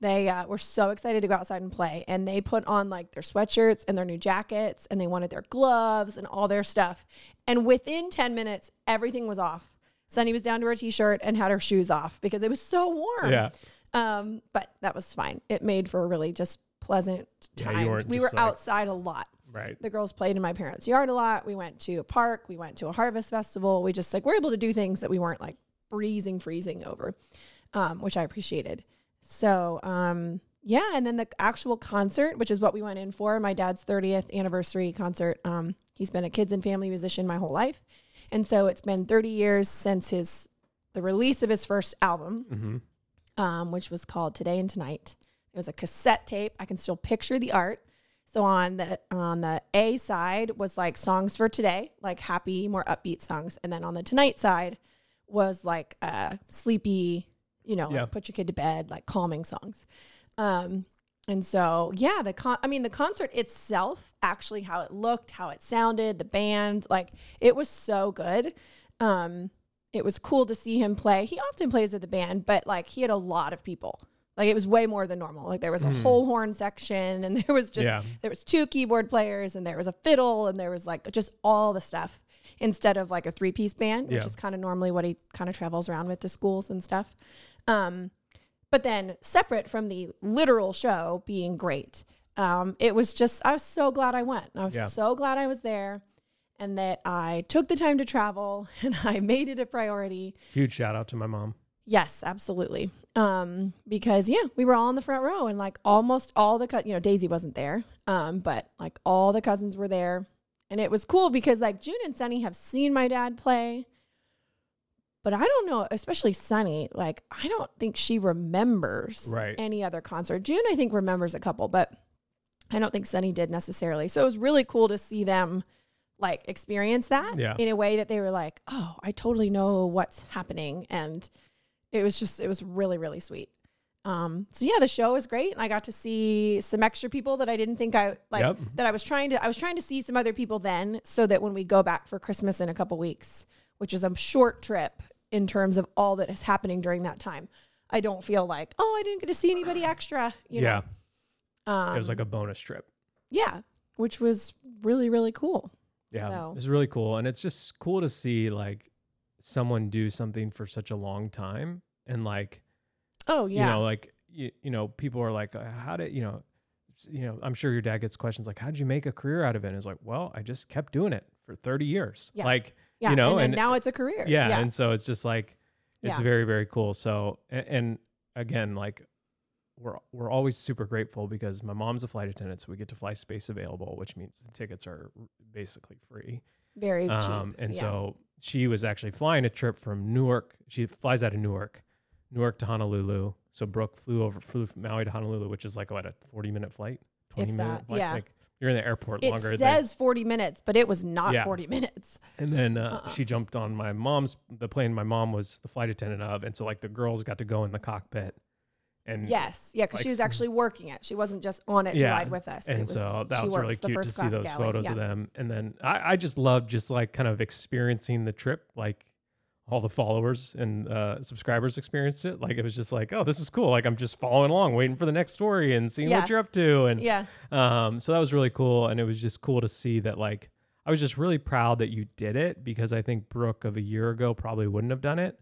they uh, were so excited to go outside and play. And they put on like their sweatshirts and their new jackets, and they wanted their gloves and all their stuff. And within ten minutes, everything was off. Sunny was down to her t-shirt and had her shoes off because it was so warm. Yeah. Um, but that was fine. It made for a really just pleasant time. Yeah, we were like outside a lot. Right. The girls played in my parents' yard a lot. We went to a park. We went to a harvest festival. We just like were able to do things that we weren't like breezing, freezing over, um, which I appreciated. So, um, yeah. And then the actual concert, which is what we went in for, my dad's thirtieth anniversary concert. Um, he's been a kids and family musician my whole life. And so it's been thirty years since his the release of his first album, mm-hmm. um, which was called Today and Tonight. It was a cassette tape. I can still picture the art. So on the on the A side was like songs for today, like happy, more upbeat songs. And then on the Tonight side was like uh, sleepy, you know, yeah. like put your kid to bed, like calming songs. Um, and so, yeah, the con- I mean, the concert itself, actually how it looked, how it sounded, the band, like it was so good. Um, it was cool to see him play. He often plays with the band, but like he had a lot of people. Like it was way more than normal. Like there was a mm. whole horn section, and there was just, yeah. there was two keyboard players, and there was a fiddle, and there was like just all the stuff instead of like a three piece band, yeah. which is kind of normally what he kind of travels around with to schools and stuff. Um, But then separate from the literal show being great, um, it was just, I was so glad I went. I was yeah. so glad I was there and that I took the time to travel and I made it a priority. Huge shout out to my mom. Yes, absolutely. Um, because, yeah, we were all in the front row and like almost all the, co- you know, Daisy wasn't there, um, but like all the cousins were there. And it was cool because like June and Sunny have seen my dad play. But I don't know, especially Sunny, like, I don't think she remembers right. any other concert. June, I think, remembers a couple, but I don't think Sunny did necessarily. So it was really cool to see them, like, experience that yeah. in a way that they were like, oh, I totally know what's happening. And it was just, it was really, really sweet. Um, so, yeah, the show was great. And I got to see some extra people that I didn't think I, like, yep. that I was trying to, I was trying to see some other people then so that when we go back for Christmas in a couple weeks, which is a short trip, in terms of all that is happening during that time, I don't feel like, oh, I didn't get to see anybody extra. You yeah. know? Um, it was like a bonus trip. Yeah. Which was really, really cool. Yeah. So. It was really cool. And it's just cool to see like someone do something for such a long time. And like, oh yeah. You know, like, you, you know, people are like, how did, you know, you know, I'm sure your dad gets questions like, how did you make a career out of it? And it's like, well, I just kept doing it for thirty years. Yeah. Like, Yeah, you know, and, then and now it's a career. Yeah, yeah, and so it's just like it's yeah. very, very cool. So, and, and again, like we're we're always super grateful because my mom's a flight attendant, so we get to fly space available, which means the tickets are basically free, very um, cheap. And yeah. so she was actually flying a trip from Newark. She flies out of Newark, Newark to Honolulu. So Brooke flew over flew from Maui to Honolulu, which is like what, a forty minute flight, twenty minute flight. Yeah. Like, you're in the airport it longer. It says than, forty minutes, but it was not yeah. forty minutes. And then uh, uh-uh. she jumped on my mom's, the plane my mom was the flight attendant of. And so like the girls got to go in the cockpit. And yes. Yeah. Cause like, she was actually working it. She wasn't just on it yeah. to ride with us. And it was, so that was really cute to see those galley. photos yeah. of them. And then I, I just love just like kind of experiencing the trip. Like all the followers and uh, subscribers experienced it. Like it was just like, oh, this is cool. Like I'm just following along, waiting for the next story and seeing yeah. what you're up to. And yeah, um, so that was really cool. And it was just cool to see that. Like I was just really proud that you did it because I think Brooke of a year ago probably wouldn't have done it.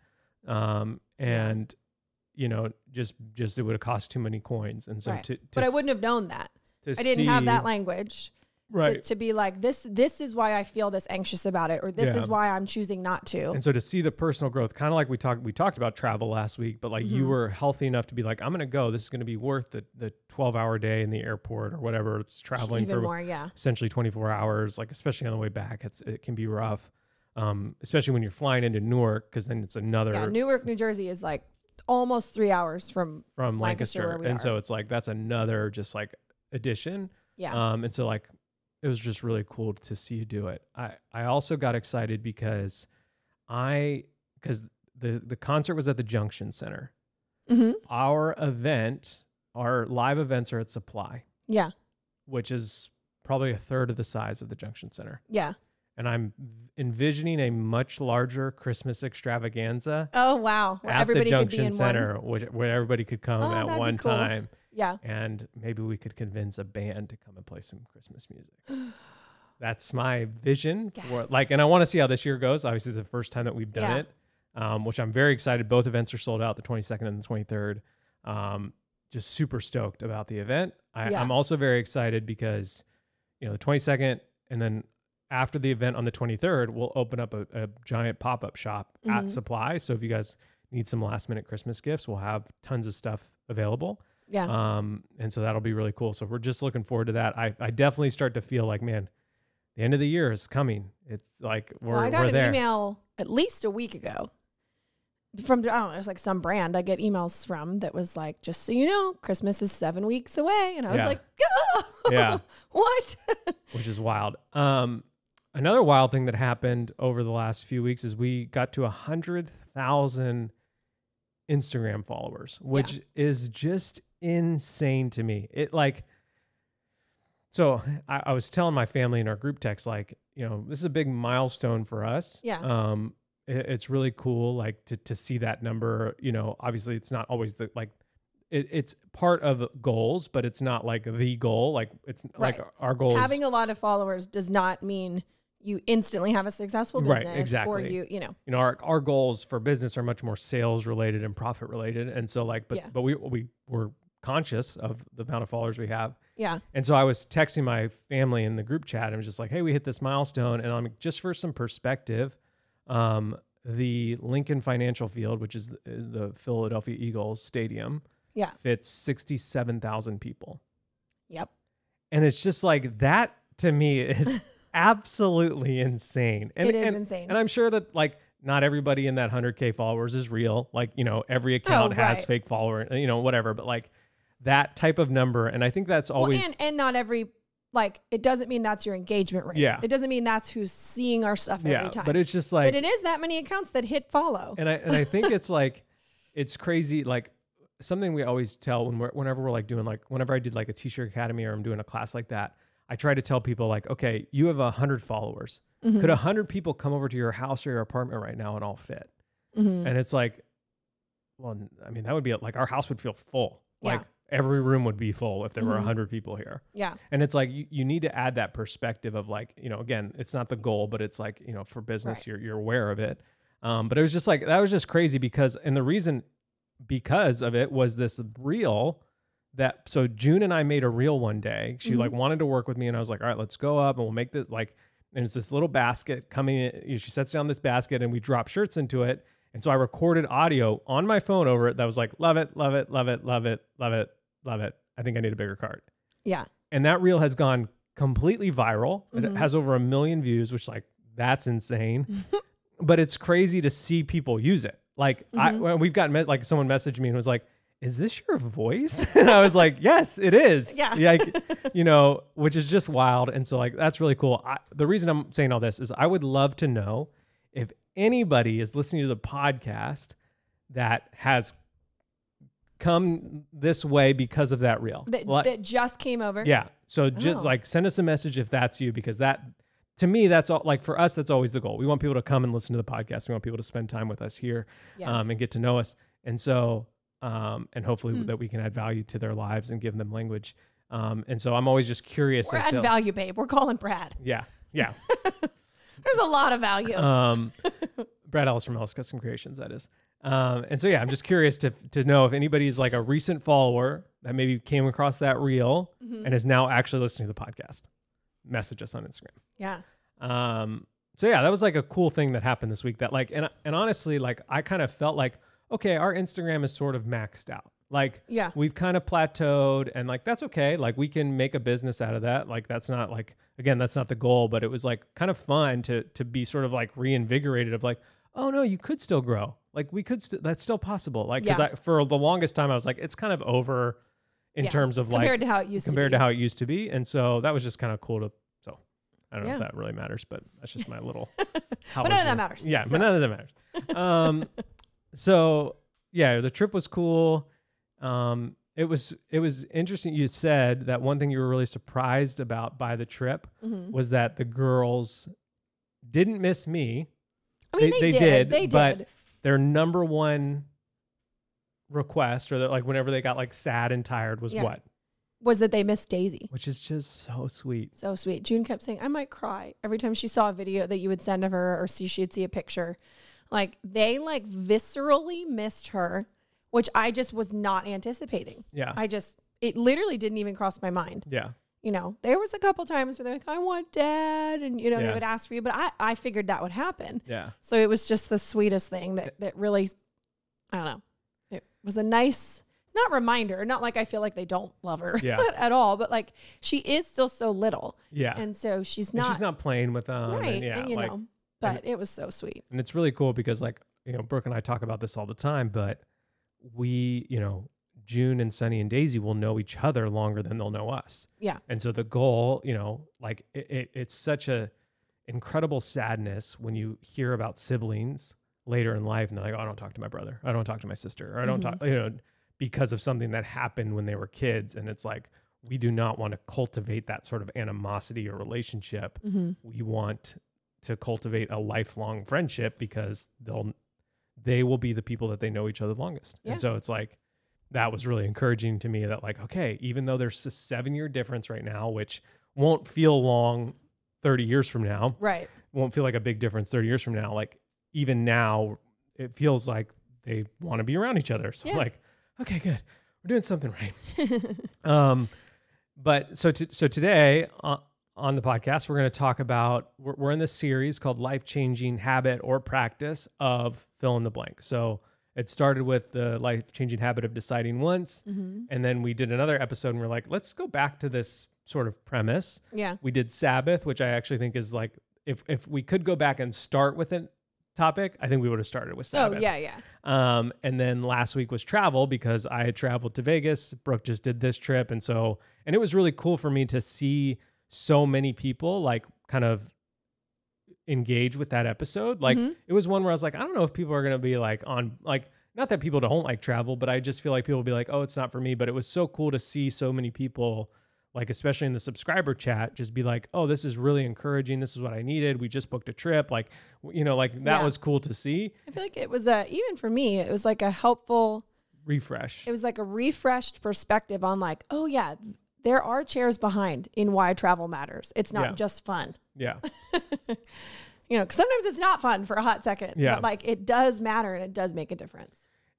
Um, and yeah. you know, just just it would have cost too many coins. And so, right. to, to but I wouldn't have known that. I didn't see, have that language. Right. To, to be like, this This is why I feel this anxious about it, or this yeah. is why I'm choosing not to. And so to see the personal growth, kind of like we talked we talked about travel last week, but like mm-hmm. you were healthy enough to be like, I'm going to go. This is going to be worth the, the twelve hour day in the airport or whatever. It's traveling Even for more, yeah. essentially twenty-four hours, like especially on the way back. It's It can be rough, um, especially when you're flying into Newark because then it's another. Yeah, Newark, New Jersey is like almost three hours from, from Lancaster. Lancaster where we and are. So it's like that's another just like addition. Yeah. Um, and so like. It was just really cool to see you do it. I, I also got excited because I because the, the concert was at the Junction Center. Mm-hmm. Our event, our live events are at Supply. Yeah. Which is probably a third of the size of the Junction Center. Yeah. And I'm envisioning a much larger Christmas extravaganza. Oh, wow. Where at everybody the Junction could be in Center, one. Which, where everybody could come oh, at one cool. time. Yeah. And maybe we could convince a band to come and play some Christmas music. That's my vision. Yes. For, like, and I want to see how this year goes. Obviously, it's the first time that we've done yeah. it, um, which I'm very excited. Both events are sold out, the twenty-second and the twenty-third. Um, just super stoked about the event. I, yeah. I'm also very excited because, you know, the twenty-second and then after the event on the twenty-third, we'll open up a, a giant pop-up shop mm-hmm. at Supply. So if you guys need some last-minute Christmas gifts, we'll have tons of stuff available. Yeah. Um, and so that'll be really cool. So we're just looking forward to that. I, I definitely start to feel like, man, the end of the year is coming. It's like we're well, I got we're an there. Email at least a week ago from, I don't know, it's like some brand I get emails from that was like, just so you know, Christmas is seven weeks away. And I was yeah. like, oh, yeah. what? Which is wild. Um, Another wild thing that happened over the last few weeks is we got to one hundred thousand Instagram followers, which yeah. is just insane to me. It like, so I, I was telling my family in our group text, like, you know, this is a big milestone for us. Yeah. Um, it, it's really cool. Like to, to see that number, you know, obviously it's not always the, like it, it's part of goals, but it's not like the goal. Like it's right. like our goal. Having a lot of followers does not mean you instantly have a successful business right, exactly. or you, you know, you know, our, our goals for business are much more sales related and profit related. And so like, but, yeah. but we, we were conscious of the amount of followers we have. Yeah. And so I was texting my family in the group chat and was just like, hey, we hit this milestone. And I'm like, just for some perspective, um, the Lincoln Financial Field, which is the, the Philadelphia Eagles stadium yeah. fits sixty-seven thousand people. Yep. And it's just like, that to me is absolutely insane. And, it is and, insane. And I'm sure that like not everybody in that one hundred K followers is real. Like, you know, every account oh, has right. fake follower, you know, whatever, but like that type of number. And I think that's always... Well, and, and not every... Like, it doesn't mean that's your engagement rate. Yeah. It doesn't mean that's who's seeing our stuff yeah, every time. But it's just like... But it is that many accounts that hit follow. And I and I think it's like, it's crazy. Like something we always tell when we're, whenever we're like doing like, whenever I did like a t-shirt academy or I'm doing a class like that, I try to tell people like, okay, you have a hundred followers. Mm-hmm. Could a hundred people come over to your house or your apartment right now and all fit? Mm-hmm. And it's like, well, I mean, that would be like, our house would feel full. Yeah. Like every room would be full if there mm-hmm. were a hundred people here. Yeah. And it's like, you, you need to add that perspective of like, you know, again, it's not the goal, but it's like, you know, for business, right. you're, you're aware of it. Um, but it was just like, that was just crazy because, and the reason because of it was this reel that, so June and I made a reel one day. She mm-hmm. like wanted to work with me and I was like, all right, let's go up and we'll make this like, and it's this little basket coming in. She sets down this basket and we drop shirts into it. And so I recorded audio on my phone over it. That was like, love it, love it, love it, love it, love it, love it. I think I need a bigger cart. Yeah. And that reel has gone completely viral. Mm-hmm. It has over a million views, which like, that's insane, but it's crazy to see people use it. Like mm-hmm. I, we've gotten like someone messaged me and was like, is this your voice? And I was like, yes, it is. Yeah. Like, you know, which is just wild. And so like, that's really cool. I, the reason I'm saying all this is I would love to know if anybody is listening to the podcast that has come this way because of that reel that, like, that just came over. Yeah. So just oh. like send us a message if that's you, because that, to me, that's all like for us, that's always the goal. We want people to come and listen to the podcast. We want people to spend time with us here yeah. um, and get to know us. And so, um, and hopefully mm. that we can add value to their lives and give them language. Um, and so I'm always just curious. We're adding value, babe. We're calling Brad. Yeah. Yeah. There's a lot of value. Um, Brad Ellis from Ellis Custom Creations, that is. Um, and so, yeah, I'm just curious to to know if anybody's like a recent follower that maybe came across that reel mm-hmm. and is now actually listening to the podcast. Message us on Instagram. Yeah. Um, so yeah, that was like a cool thing that happened this week that like, and, and honestly, like I kind of felt like, okay, our Instagram is sort of maxed out. Like yeah. we've kind of plateaued and like, that's okay. Like we can make a business out of that. Like that's not like, again, that's not the goal, but it was like kind of fun to, to be sort of like reinvigorated of like, oh no, you could still grow. Like we could, st- that's still possible. Like, yeah. cause I, for the longest time I was like, it's kind of over in yeah. terms of compared like, to how it used compared to, to how it used to be. And so that was just kind of cool to, so I don't yeah. know if that really matters, but that's just my little, but none of that matters. Yeah. So. But none of that matters. Um, so yeah, the trip was cool. Um, it was it was interesting. You said that one thing you were really surprised about by the trip mm-hmm. was that the girls didn't miss me. I mean, they, they, they did. did. They but did. Their number one request, or like whenever they got like sad and tired, was yeah. what? Was that they missed Daisy. Which is just so sweet. So sweet. June kept saying, I might cry every time she saw a video that you would send of her, or see she'd see a picture. Like, they like viscerally missed her, which I just was not anticipating. Yeah. I just, it literally didn't even cross my mind. Yeah. You know, there was a couple times where they're like, I want dad. And, you know, yeah. they would ask for you, but I, I figured that would happen. Yeah. So it was just the sweetest thing that, that really, I don't know. It was a nice, not reminder, not like I feel like they don't love her yeah. at all, but like she is still so little. Yeah. And so she's not. And she's not playing with them. Right. And yeah, and, you like, know, but it, it was so sweet. And it's really cool because like, you know, Brooke and I talk about this all the time, but we, you know, June and Sunny and Daisy will know each other longer than they'll know us. Yeah. And so the goal, you know, like it, it, it's such a incredible sadness when you hear about siblings later in life and they're like, oh, I don't talk to my brother. I don't talk to my sister. Or I don't mm-hmm. talk, you know, because of something that happened when they were kids. And it's like, we do not want to cultivate that sort of animosity or relationship. Mm-hmm. We want to cultivate a lifelong friendship because they'll, they will be the people that they know each other longest. Yeah. And so it's like, that was really encouraging to me that like, okay, even though there's a seven year difference right now, which won't feel long thirty years from now, right? Won't feel like a big difference thirty years from now. Like even now it feels like they want to be around each other. So yeah. like, okay, good. We're doing something right. um, but so, t- so today uh, on the podcast, we're going to talk about, we're, we're in this series called Life-Changing Habit or Practice of Fill in the Blank. So it started with the life-changing habit of deciding once. Mm-hmm. And then we did another episode and we're like, let's go back to this sort of premise. Yeah. We did Sabbath, which I actually think is like, if, if we could go back and start with it, topic, I think we would have started with Sabbath. Oh, yeah, yeah. Um, and then last week was travel because I had traveled to Vegas. Brooke just did this trip. And so, and it was really cool for me to see so many people like kind of engage with that episode. Like mm-hmm. it was one where I was like, I don't know if people are going to be like on, like, not that people don't like travel, but I just feel like people will be like, oh, it's not for me. But it was so cool to see so many people, like, especially in the subscriber chat, just be like, oh, this is really encouraging. This is what I needed. We just booked a trip. Like, you know, like that yeah. was cool to see. I feel like it was a, even for me, it was like a helpful refresh. It was like a refreshed perspective on like, oh yeah, there are chairs behind in why travel matters. It's not yeah. just fun. Yeah. You know, 'cause sometimes it's not fun for a hot second, yeah. but like it does matter and it does make a difference.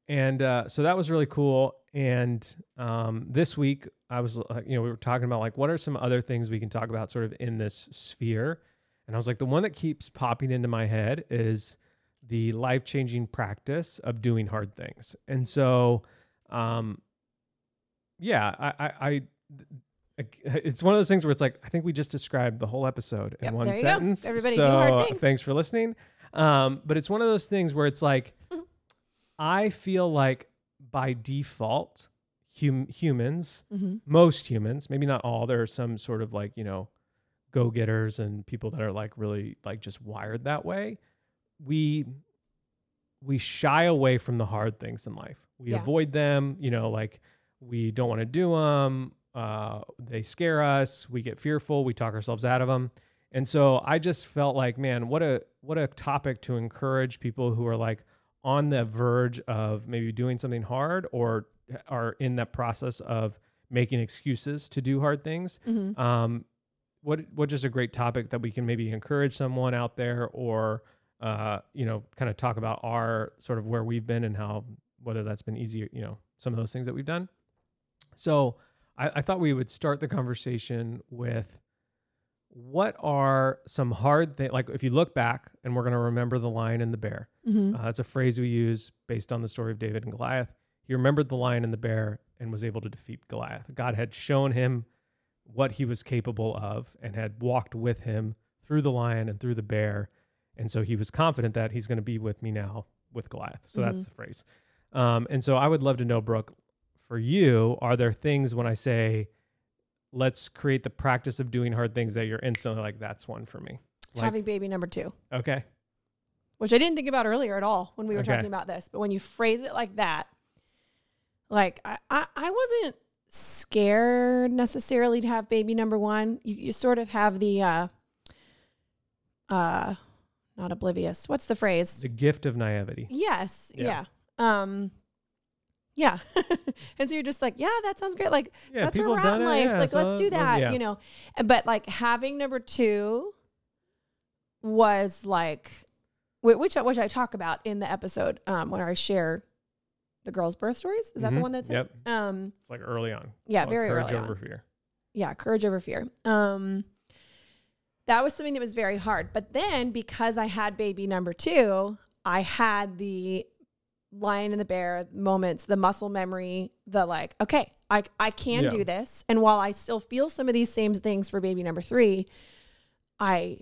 And uh, so that was really cool. And um, this week I was, uh, you know, we were talking about like, what are some other things we can talk about sort of in this sphere? And I was like, the one that keeps popping into my head is the life-changing practice of doing hard things. And so, um, yeah, I, I, I, it's one of those things where it's like, I think we just described the whole episode in yep, one sentence. Go. Everybody so, do hard things. Thanks for listening. Um, but it's one of those things where it's like, I feel like by default, hum- humans, mm-hmm. most humans, maybe not all, there are some sort of like, you know, go-getters and people that are like really like just wired that way. We we shy away from the hard things in life. We yeah. avoid them, you know, like we don't want to do them. Uh, they scare us. We get fearful. We talk ourselves out of them. And so I just felt like, man, what a what a topic to encourage people who are like, on the verge of maybe doing something hard or are in that process of making excuses to do hard things. Mm-hmm. Um, what, what just a great topic that we can maybe encourage someone out there or, uh, you know, kind of talk about our sort of where we've been and how, whether that's been easy, you know, some of those things that we've done. So I, I thought we would start the conversation with what are some hard things, like if you look back, and we're going to remember the lion and the bear. Mm-hmm. Uh, that's a phrase we use based on the story of David and Goliath. He remembered the lion and the bear and was able to defeat Goliath. God had shown him what he was capable of and had walked with him through the lion and through the bear. And so he was confident that he's going to be with me now with Goliath. So mm-hmm. that's the phrase. Um, and so I would love to know, Brooke, for you, are there things when I say, let's create the practice of doing hard things that you're instantly like, that's one for me. Like, having baby number two. Okay. which I didn't think about earlier at all when we were okay. talking about this. But when you phrase it like that, like I, I, I wasn't scared necessarily to have baby number one. You, you sort of have the, uh, uh, not oblivious. What's the phrase? The gift of naivety. Yes. Yeah. yeah. Um, yeah. And so you're just like, yeah, that sounds great. Like yeah, that's where we're at in life. It, yeah, like, so let's do that, well, yeah. you know, but like having number two was like, which, which I talk about in the episode, um, when I share the girls' birth stories. Is that mm-hmm. the one that's in? Yep. Um, it's like early on. Yeah. It's very early on. Courage over fear. Yeah. Courage over fear. Um, That was something that was very hard. But then because I had baby number two, I had the lion and the bear moments, the muscle memory, the like, okay, I I can yeah. do this. And while I still feel some of these same things for baby number three, I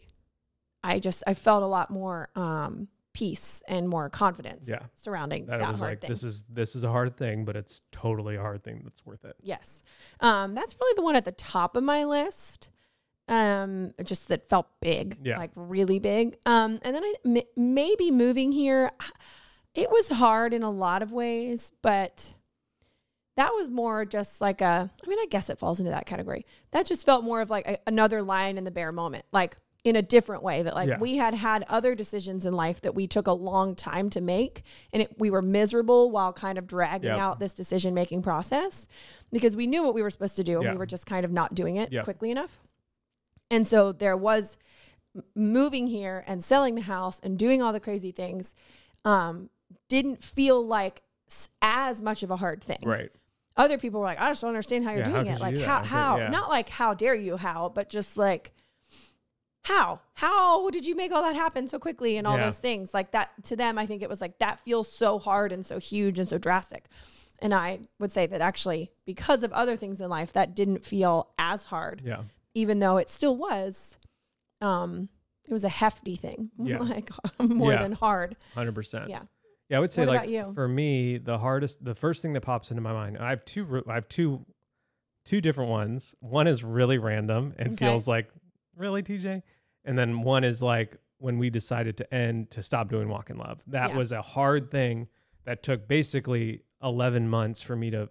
I just, I felt a lot more um, peace and more confidence yeah. surrounding that, that it was hard like, thing. This is, this is a hard thing, but it's totally a hard thing that's worth it. Yes. Um, that's probably the one at the top of my list. Um, just that felt big, yeah. like really big. Um, and then I m- maybe moving here, it was hard in a lot of ways, but that was more just like a, I mean, I guess it falls into that category. That just felt more of like a, another lion and the bear moment, like in a different way that like yeah. we had had other decisions in life that we took a long time to make. And it, we were miserable while kind of dragging yep. out this decision-making process because we knew what we were supposed to do. And yeah. we were just kind of not doing it yep. quickly enough. And so there was moving here and selling the house and doing all the crazy things um, didn't feel like as much of a hard thing. Right. Other people were like, I just don't understand how you're yeah, doing how it. Like, do how, how, yeah. not like, how dare you, how, but just like, how, how did you make all that happen so quickly and all yeah. those things like that to them? I think it was like, that feels so hard and so huge and so drastic. And I would say that actually because of other things in life that didn't feel as hard. Yeah. Even though it still was, um, it was a hefty thing, yeah. like more yeah. than hard. one hundred percent. Yeah. Yeah. I would say what like for me, the hardest, the first thing that pops into my mind, I have two, I have two, two different ones. One is really random and okay. feels like really T J. And then one is like when we decided to end, to stop doing Walk in Love. That yeah. was a hard thing that took basically eleven months for me to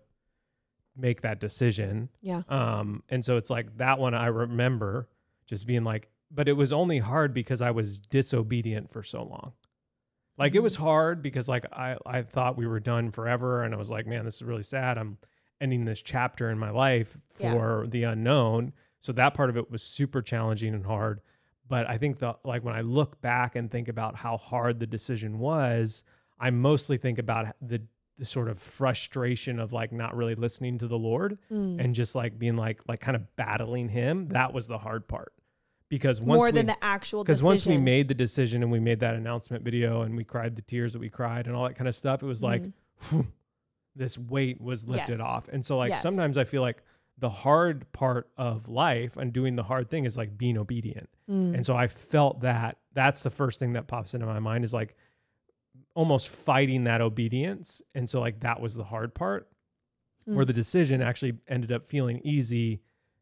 make that decision. Yeah. Um, and so it's like that one I remember just being like, but it was only hard because I was disobedient for so long. Like mm-hmm. it was hard because like I, I thought we were done forever and I was like, man, this is really sad. I'm ending this chapter in my life for yeah. the unknown. So that part of it was super challenging and hard. But I think the like when I look back and think about how hard the decision was, I mostly think about the the sort of frustration of like not really listening to the Lord mm. and just like being like, like kind of battling him. That was the hard part because once more we, than the actual, because once we made the decision and we made that announcement video and we cried the tears that we cried and all that kind of stuff, it was like, mm. whew, this weight was lifted yes. off. And so like, yes. sometimes I feel like the hard part of life and doing the hard thing is like being obedient. Mm. And so I felt that that's the first thing that pops into my mind is like, almost fighting that obedience. And so like, that was the hard part mm. where the decision actually ended up feeling easy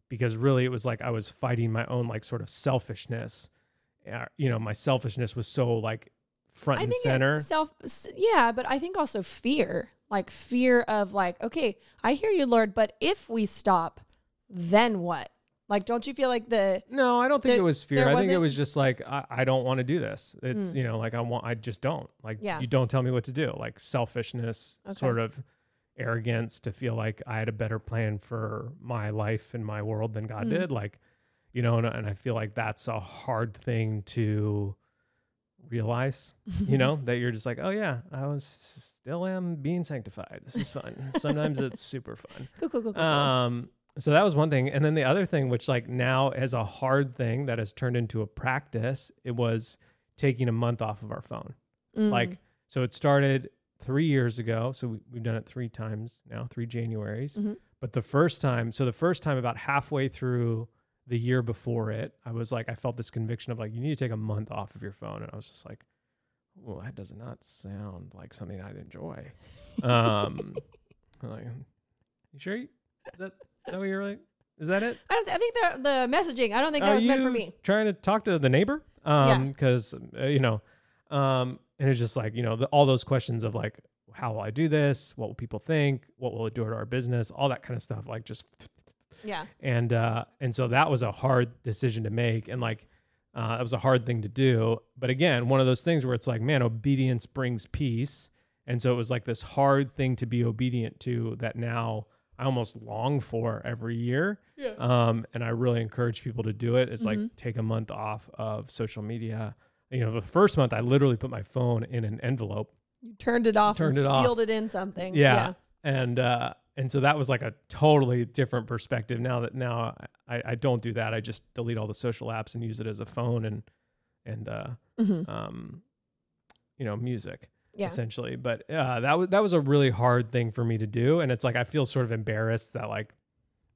because really it was like, I was fighting my own like sort of selfishness, uh, you know, my selfishness was so like front I and think center. Self, yeah. But I think also fear, like fear of like, okay, I hear you, Lord, but if we stop, then what? Like, don't you feel like the... No, I don't think the, it was fear. I think it was just like, I, I don't want to do this. It's, mm. you know, like, I want, I just don't. Like, yeah. you don't tell me what to do. Like, selfishness, okay. sort of arrogance to feel like I had a better plan for my life and my world than God mm. did. Like, you know, and, and I feel like that's a hard thing to realize, you know, that you're just like, oh, yeah, I was still am being sanctified. This is fun. Sometimes it's super fun. Cool, cool, cool, cool. Um, So that was one thing. And then the other thing, which like now as a hard thing that has turned into a practice, it was taking a month off of our phone. Mm. Like, so it started three years ago. So we, we've done it three times now, three Januaries. Mm-hmm. But the first time, so the first time about halfway through the year before it, I was like, I felt this conviction of like, you need to take a month off of your phone. And I was just like, well, that does not sound like something I'd enjoy. Um, like, you sure? You, is that... Is that what you're like? Is that it? I, don't, I think the, the messaging, I don't think that Are was meant for me. Trying to talk to the neighbor? Um, yeah. Because, uh, you know, Um, and it's just like, you know, the, all those questions of like, how will I do this? What will people think? What will it do to our business? All that kind of stuff. Like just, yeah. And, uh, and so that was a hard decision to make. And like, uh, it was a hard thing to do. But again, one of those things where it's like, man, obedience brings peace. And so it was like this hard thing to be obedient to that now I almost long for every year. Yeah. Um, and I really encourage people to do it. It's mm-hmm. like take a month off of social media. You know, the first month I literally put my phone in an envelope. You turned it off turned and it sealed off. It in something. Yeah. yeah. And, uh, and so that was like a totally different perspective. Now that now I, I don't do that. I just delete all the social apps and use it as a phone and, and, uh, mm-hmm. um, you know, music. Yeah. Essentially. But uh, that was that was a really hard thing for me to do. And it's like I feel sort of embarrassed that like,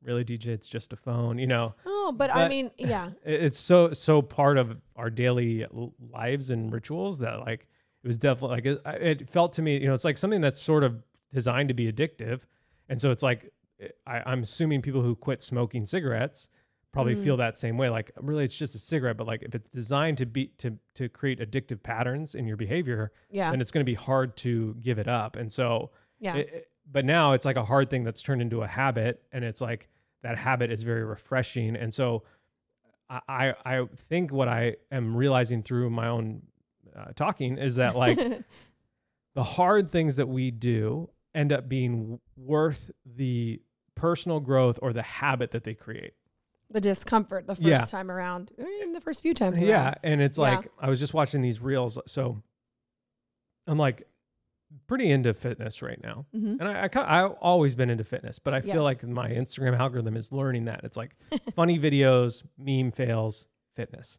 really, D J, it's just a phone, you know. Oh, but, but I mean, yeah. It's so so part of our daily lives and rituals that like it was definitely like it, it felt to me, you know, it's like something that's sort of designed to be addictive. And so it's like I, I'm assuming people who quit smoking cigarettes probably mm. feel that same way. Like really, it's just a cigarette, but like if it's designed to be to to create addictive patterns in your behavior, yeah. then it's going to be hard to give it up. And so, yeah. It, it, but now it's like a hard thing that's turned into a habit, and it's like that habit is very refreshing. And so, I I, I think what I am realizing through my own uh, talking is that like the hard things that we do end up being worth the personal growth or the habit that they create. The discomfort the first yeah. time around, even the first few times around. Yeah, and it's like, yeah. I was just watching these reels, so I'm like pretty into fitness right now. Mm-hmm. And I, I, I've always been into fitness, but I yes. feel like my Instagram algorithm is learning that. It's like funny videos, meme fails, fitness.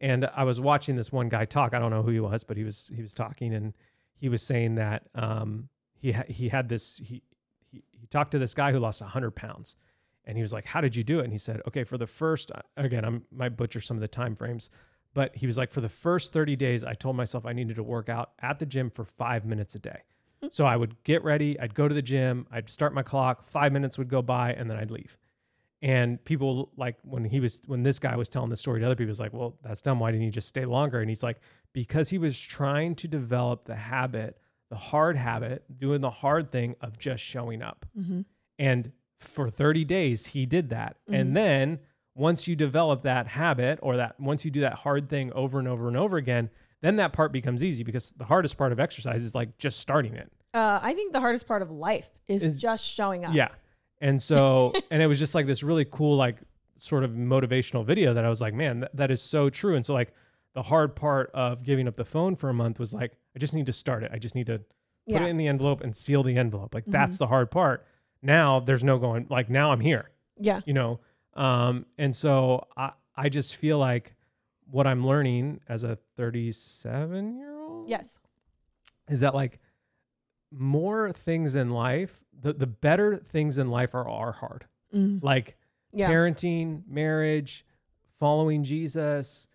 And I was watching this one guy talk, I don't know who he was, but he was he was talking and he was saying that um, he, ha- he had this, he, he, he talked to this guy who lost one hundred pounds. And he was like, how did you do it? And he said, okay, for the first, again, I might butcher some of the time frames, but he was like, for the first thirty days, I told myself I needed to work out at the gym for five minutes a day. Mm-hmm. So I would get ready, I'd go to the gym, I'd start my clock, five minutes would go by, and then I'd leave. And people like when he was, when this guy was telling this story to other people, was like, well, that's dumb. Why didn't you just stay longer? And he's like, because he was trying to develop the habit, the hard habit, doing the hard thing of just showing up. Mm-hmm. And for thirty days, he did that. Mm-hmm. And then once you develop that habit or that once you do that hard thing over and over and over again, then that part becomes easy because the hardest part of exercise is like just starting it. Uh, I think the hardest part of life is, is just showing up. Yeah. And so, and it was just like this really cool, like sort of motivational video that I was like, man, th- that is so true. And so like the hard part of giving up the phone for a month was like, I just need to start it. I just need to put yeah. it in the envelope and seal the envelope. Like mm-hmm. that's the hard part. Now there's no going, like now I'm here, yeah, you know? Um, and so I, I just feel like what I'm learning as a thirty-seven year old yes, is that like more things in life, the, the better things in life are, are hard. Mm. Like yeah. parenting, marriage, following Jesus,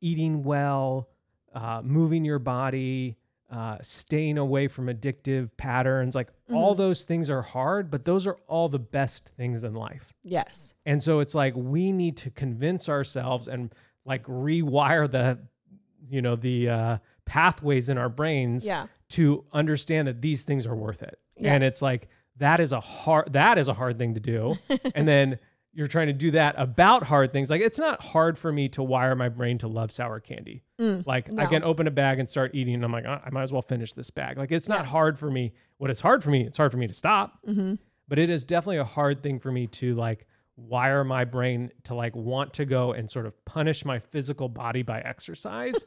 eating well, uh, moving your body, Uh, staying away from addictive patterns, like mm-hmm. all those things are hard, but those are all the best things in life. Yes. And so it's like, we need to convince ourselves and like rewire the, you know, the uh, pathways in our brains yeah. to understand that these things are worth it. Yeah. And it's like, that is a hard, that is a hard thing to do. And then you're trying to do that about hard things. Like it's not hard for me to wire my brain to love sour candy. Mm, like no. I can open a bag and start eating and I'm like, oh, I might as well finish this bag. Like it's not yeah. hard for me. What is hard for me, it's hard for me to stop, mm-hmm. but it is definitely a hard thing for me to like wire my brain to like want to go and sort of punish my physical body by exercise.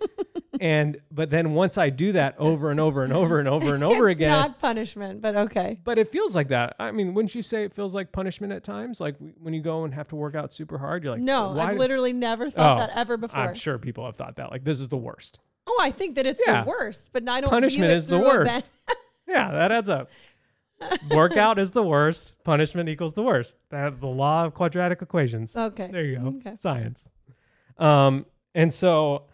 And, but then once I do that over and over and over and over and over it's again, not punishment, but okay. But it feels like that. I mean, wouldn't you say it feels like punishment at times? Like when you go and have to work out super hard, you're like, no, I've literally never thought oh, that ever before. I'm sure people have thought that like, this is the worst. Oh, I think that it's yeah. the worst, but I don't punishment is the worst. Yeah. That adds up. Workout is the worst. Punishment equals the worst. That's the law of quadratic equations. Okay. There you go. Okay. Science. Um, and so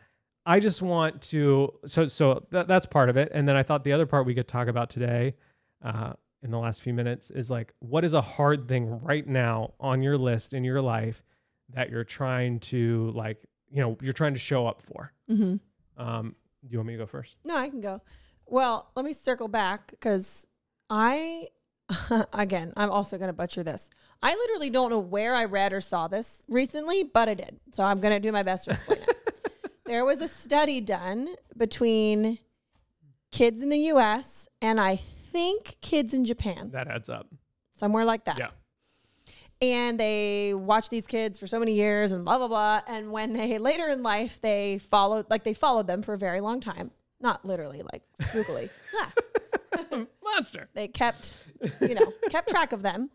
I just want to, so, so th- that's part of it. And then I thought the other part we could talk about today, uh, in the last few minutes is like, what is a hard thing right now on your list in your life that you're trying to like, you know, you're trying to show up for, mm-hmm. um, Do you want me to go first? No, I can go. Well, let me circle back because I, again, I'm also going to butcher this. I literally don't know where I read or saw this recently, but I did. So I'm going to do my best to explain it. There was a study done between kids in the U S and I think kids in Japan. That adds up. Somewhere like that. Yeah. And they watched these kids for so many years and blah, blah, blah. And when they later in life, they followed, like they followed them for a very long time. Not literally, like spookily. Yeah. Monster. They kept, you know, kept track of them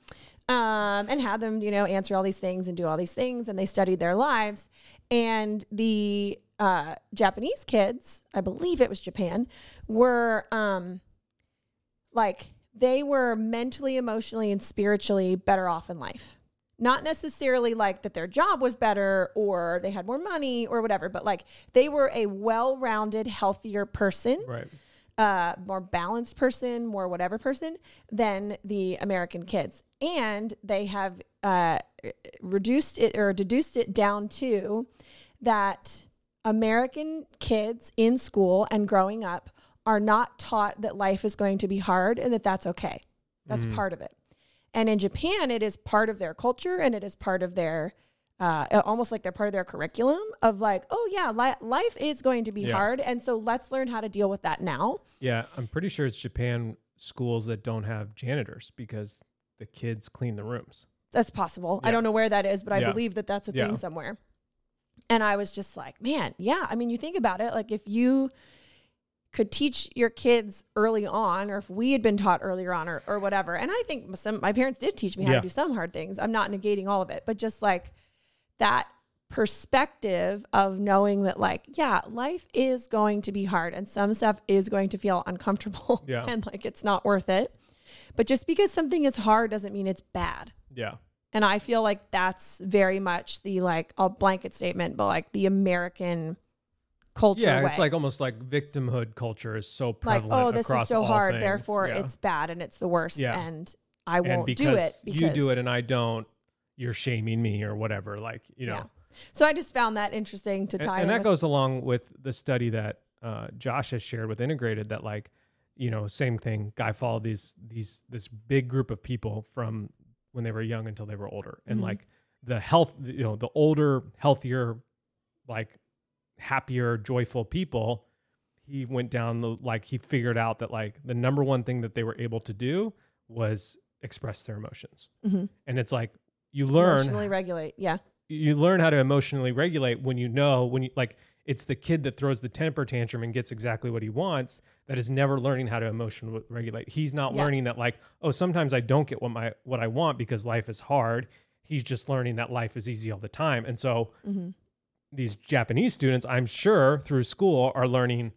um, and had them, you know, answer all these things and do all these things. And they studied their lives. And the uh, Japanese kids, I believe it was Japan, were um, like... they were mentally, emotionally, and spiritually better off in life. Not necessarily like that their job was better or they had more money or whatever, but like they were a well-rounded, healthier person, right? Uh, more balanced person, more whatever person than the American kids. And they have uh, reduced it or deduced it down to that American kids in school and growing up are not taught that life is going to be hard and that that's okay. That's mm-hmm. part of it. And in Japan, it is part of their culture and it is part of their, uh, almost like they're part of their curriculum of like, oh yeah, li- life is going to be yeah. hard. And so let's learn how to deal with that now. Yeah. I'm pretty sure it's Japan schools that don't have janitors because the kids clean the rooms. That's possible. Yeah. I don't know where that is, but I yeah. believe that that's a yeah. thing somewhere. And I was just like, man, yeah. I mean, you think about it, like if you could teach your kids early on, or if we had been taught earlier on or, or whatever. And I think some, my parents did teach me how yeah. to do some hard things. I'm not negating all of it, but just like that perspective of knowing that like, yeah, life is going to be hard and some stuff is going to feel uncomfortable yeah. and like, it's not worth it. But just because something is hard doesn't mean it's bad. Yeah. And I feel like that's very much the like, I'll blanket statement, but like the American culture yeah way. It's like almost like victimhood culture is so prevalent, like, oh, this across is so hard things. Therefore yeah. it's bad and it's the worst yeah. and I won't and because do it because you do it and I don't, you're shaming me or whatever, like, you know. Yeah. So I just found that interesting to tie and, in and that with- goes along with the study that uh Josh has shared with Integrated, that like, you know, same thing, guy followed these these this big group of people from when they were young until they were older, and mm-hmm. like the health, you know, the older, healthier, like happier, joyful people, he went down the, like he figured out that like the number one thing that they were able to do was express their emotions. Mm-hmm. And it's like, you learn emotionally regulate. Yeah. You learn how to emotionally regulate when you know, when you like, it's the kid that throws the temper tantrum and gets exactly what he wants that is never learning how to emotionally regulate. He's not yeah. learning that like, oh, sometimes I don't get what my, what I want because life is hard. He's just learning that life is easy all the time. And so mm-hmm. these Japanese students, I'm sure through school are learning,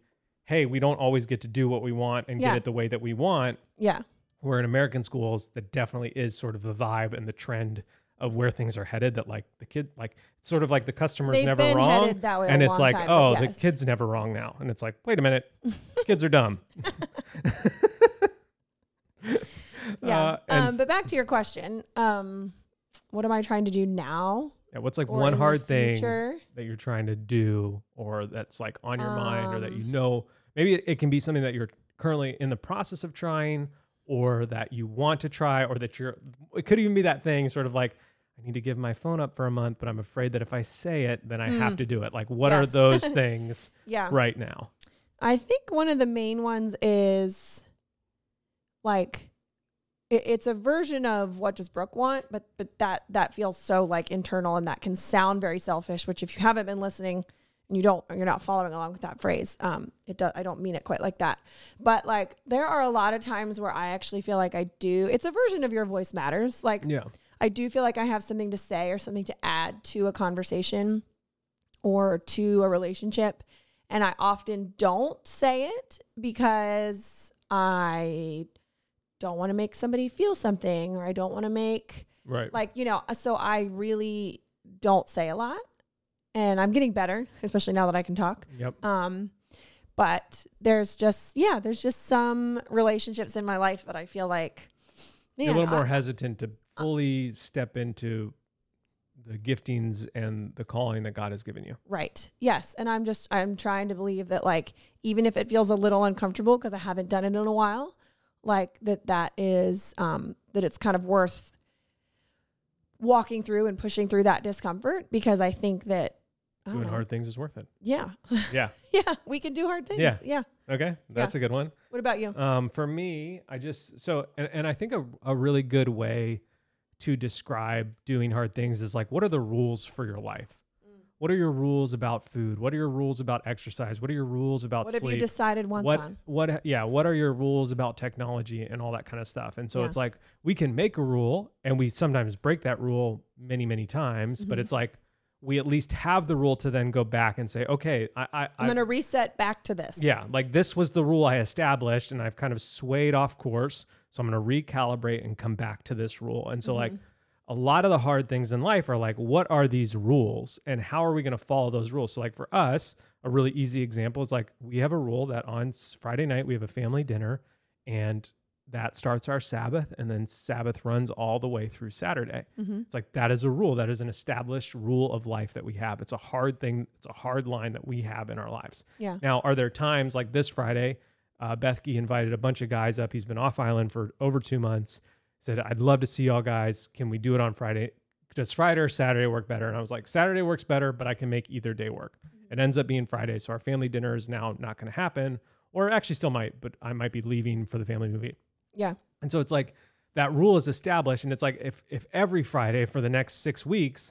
hey, we don't always get to do what we want and yeah. get it the way that we want. Yeah. Where in American schools, that definitely is sort of the vibe and the trend of where things are headed, that like the kid, like it's sort of like the customer's They've never wrong. That way and it's like, time, oh, yes. the kid's never wrong now. And it's like, wait a minute, kids are dumb. yeah. Uh, um, but back to your question. Um, what am I trying to do now? Yeah, what's like one hard thing that you're trying to do or that's like on your um, mind or that, you know, maybe it, it can be something that you're currently in the process of trying or that you want to try or that you're, it could even be that thing sort of like, I need to give my phone up for a month, but I'm afraid that if I say it, then I mm. have to do it. Like what yes. are those things yeah. right now? I think one of the main ones is like, it's a version of what does Brooke want, but but that that feels so like internal and that can sound very selfish, which if you haven't been listening and you don't, you're not following along with that phrase, um, it does, I don't mean it quite like that. But like there are a lot of times where I actually feel like I do, it's a version of your voice matters. Like yeah. I do feel like I have something to say or something to add to a conversation or to a relationship. And I often don't say it because I don't want to make somebody feel something, or I don't want to make right. like, you know, so I really don't say a lot and I'm getting better, especially now that I can talk. Yep. Um, but there's just, yeah, there's just some relationships in my life that I feel like, man, you're a little I, more hesitant to fully uh, step into the giftings and the calling that God has given you. Right. Yes. And I'm just, I'm trying to believe that, like, even if it feels a little uncomfortable because I haven't done it in a while, like that, that is, um, that it's kind of worth walking through and pushing through that discomfort, because I think that I doing know. hard things is worth it. Yeah. Yeah. Yeah. We can do hard things. Yeah. Yeah. Okay. That's yeah. a good one. What about you? Um, for me, I just, so, and, and I think a, a really good way to describe doing hard things is, like, what are the rules for your life? Mm. What are your rules about food? What are your rules about exercise? What are your rules about what sleep? What have you decided once what, on? What, yeah. What are your rules about technology and all that kind of stuff? And so yeah. it's like, we can make a rule, and we sometimes break that rule many, many times, mm-hmm. but it's like, we at least have the rule to then go back and say, okay, I, I, I'm going to reset back to this. Yeah. Like, this was the rule I established, and I've kind of swayed off course. So I'm going to recalibrate and come back to this rule. And so mm-hmm. like a lot of the hard things in life are like, what are these rules and how are we going to follow those rules? So, like, for us, a really easy example is, like, we have a rule that on Friday night we have a family dinner, and that starts our Sabbath, and then Sabbath runs all the way through Saturday. Mm-hmm. It's like, that is a rule. That is an established rule of life that we have. It's a hard thing. It's a hard line that we have in our lives. Yeah. Now, are there times, like this Friday, uh, Bethke invited a bunch of guys up. He's been off island for over two months. Said, I'd love to see y'all guys. Can we do it on Friday? Does Friday or Saturday work better? And I was like, Saturday works better, but I can make either day work. Mm-hmm. It ends up being Friday. So our family dinner is now not going to happen, or actually still might, but I might be leaving for the family movie. Yeah. And so it's like, that rule is established, and it's like, if if every Friday for the next six weeks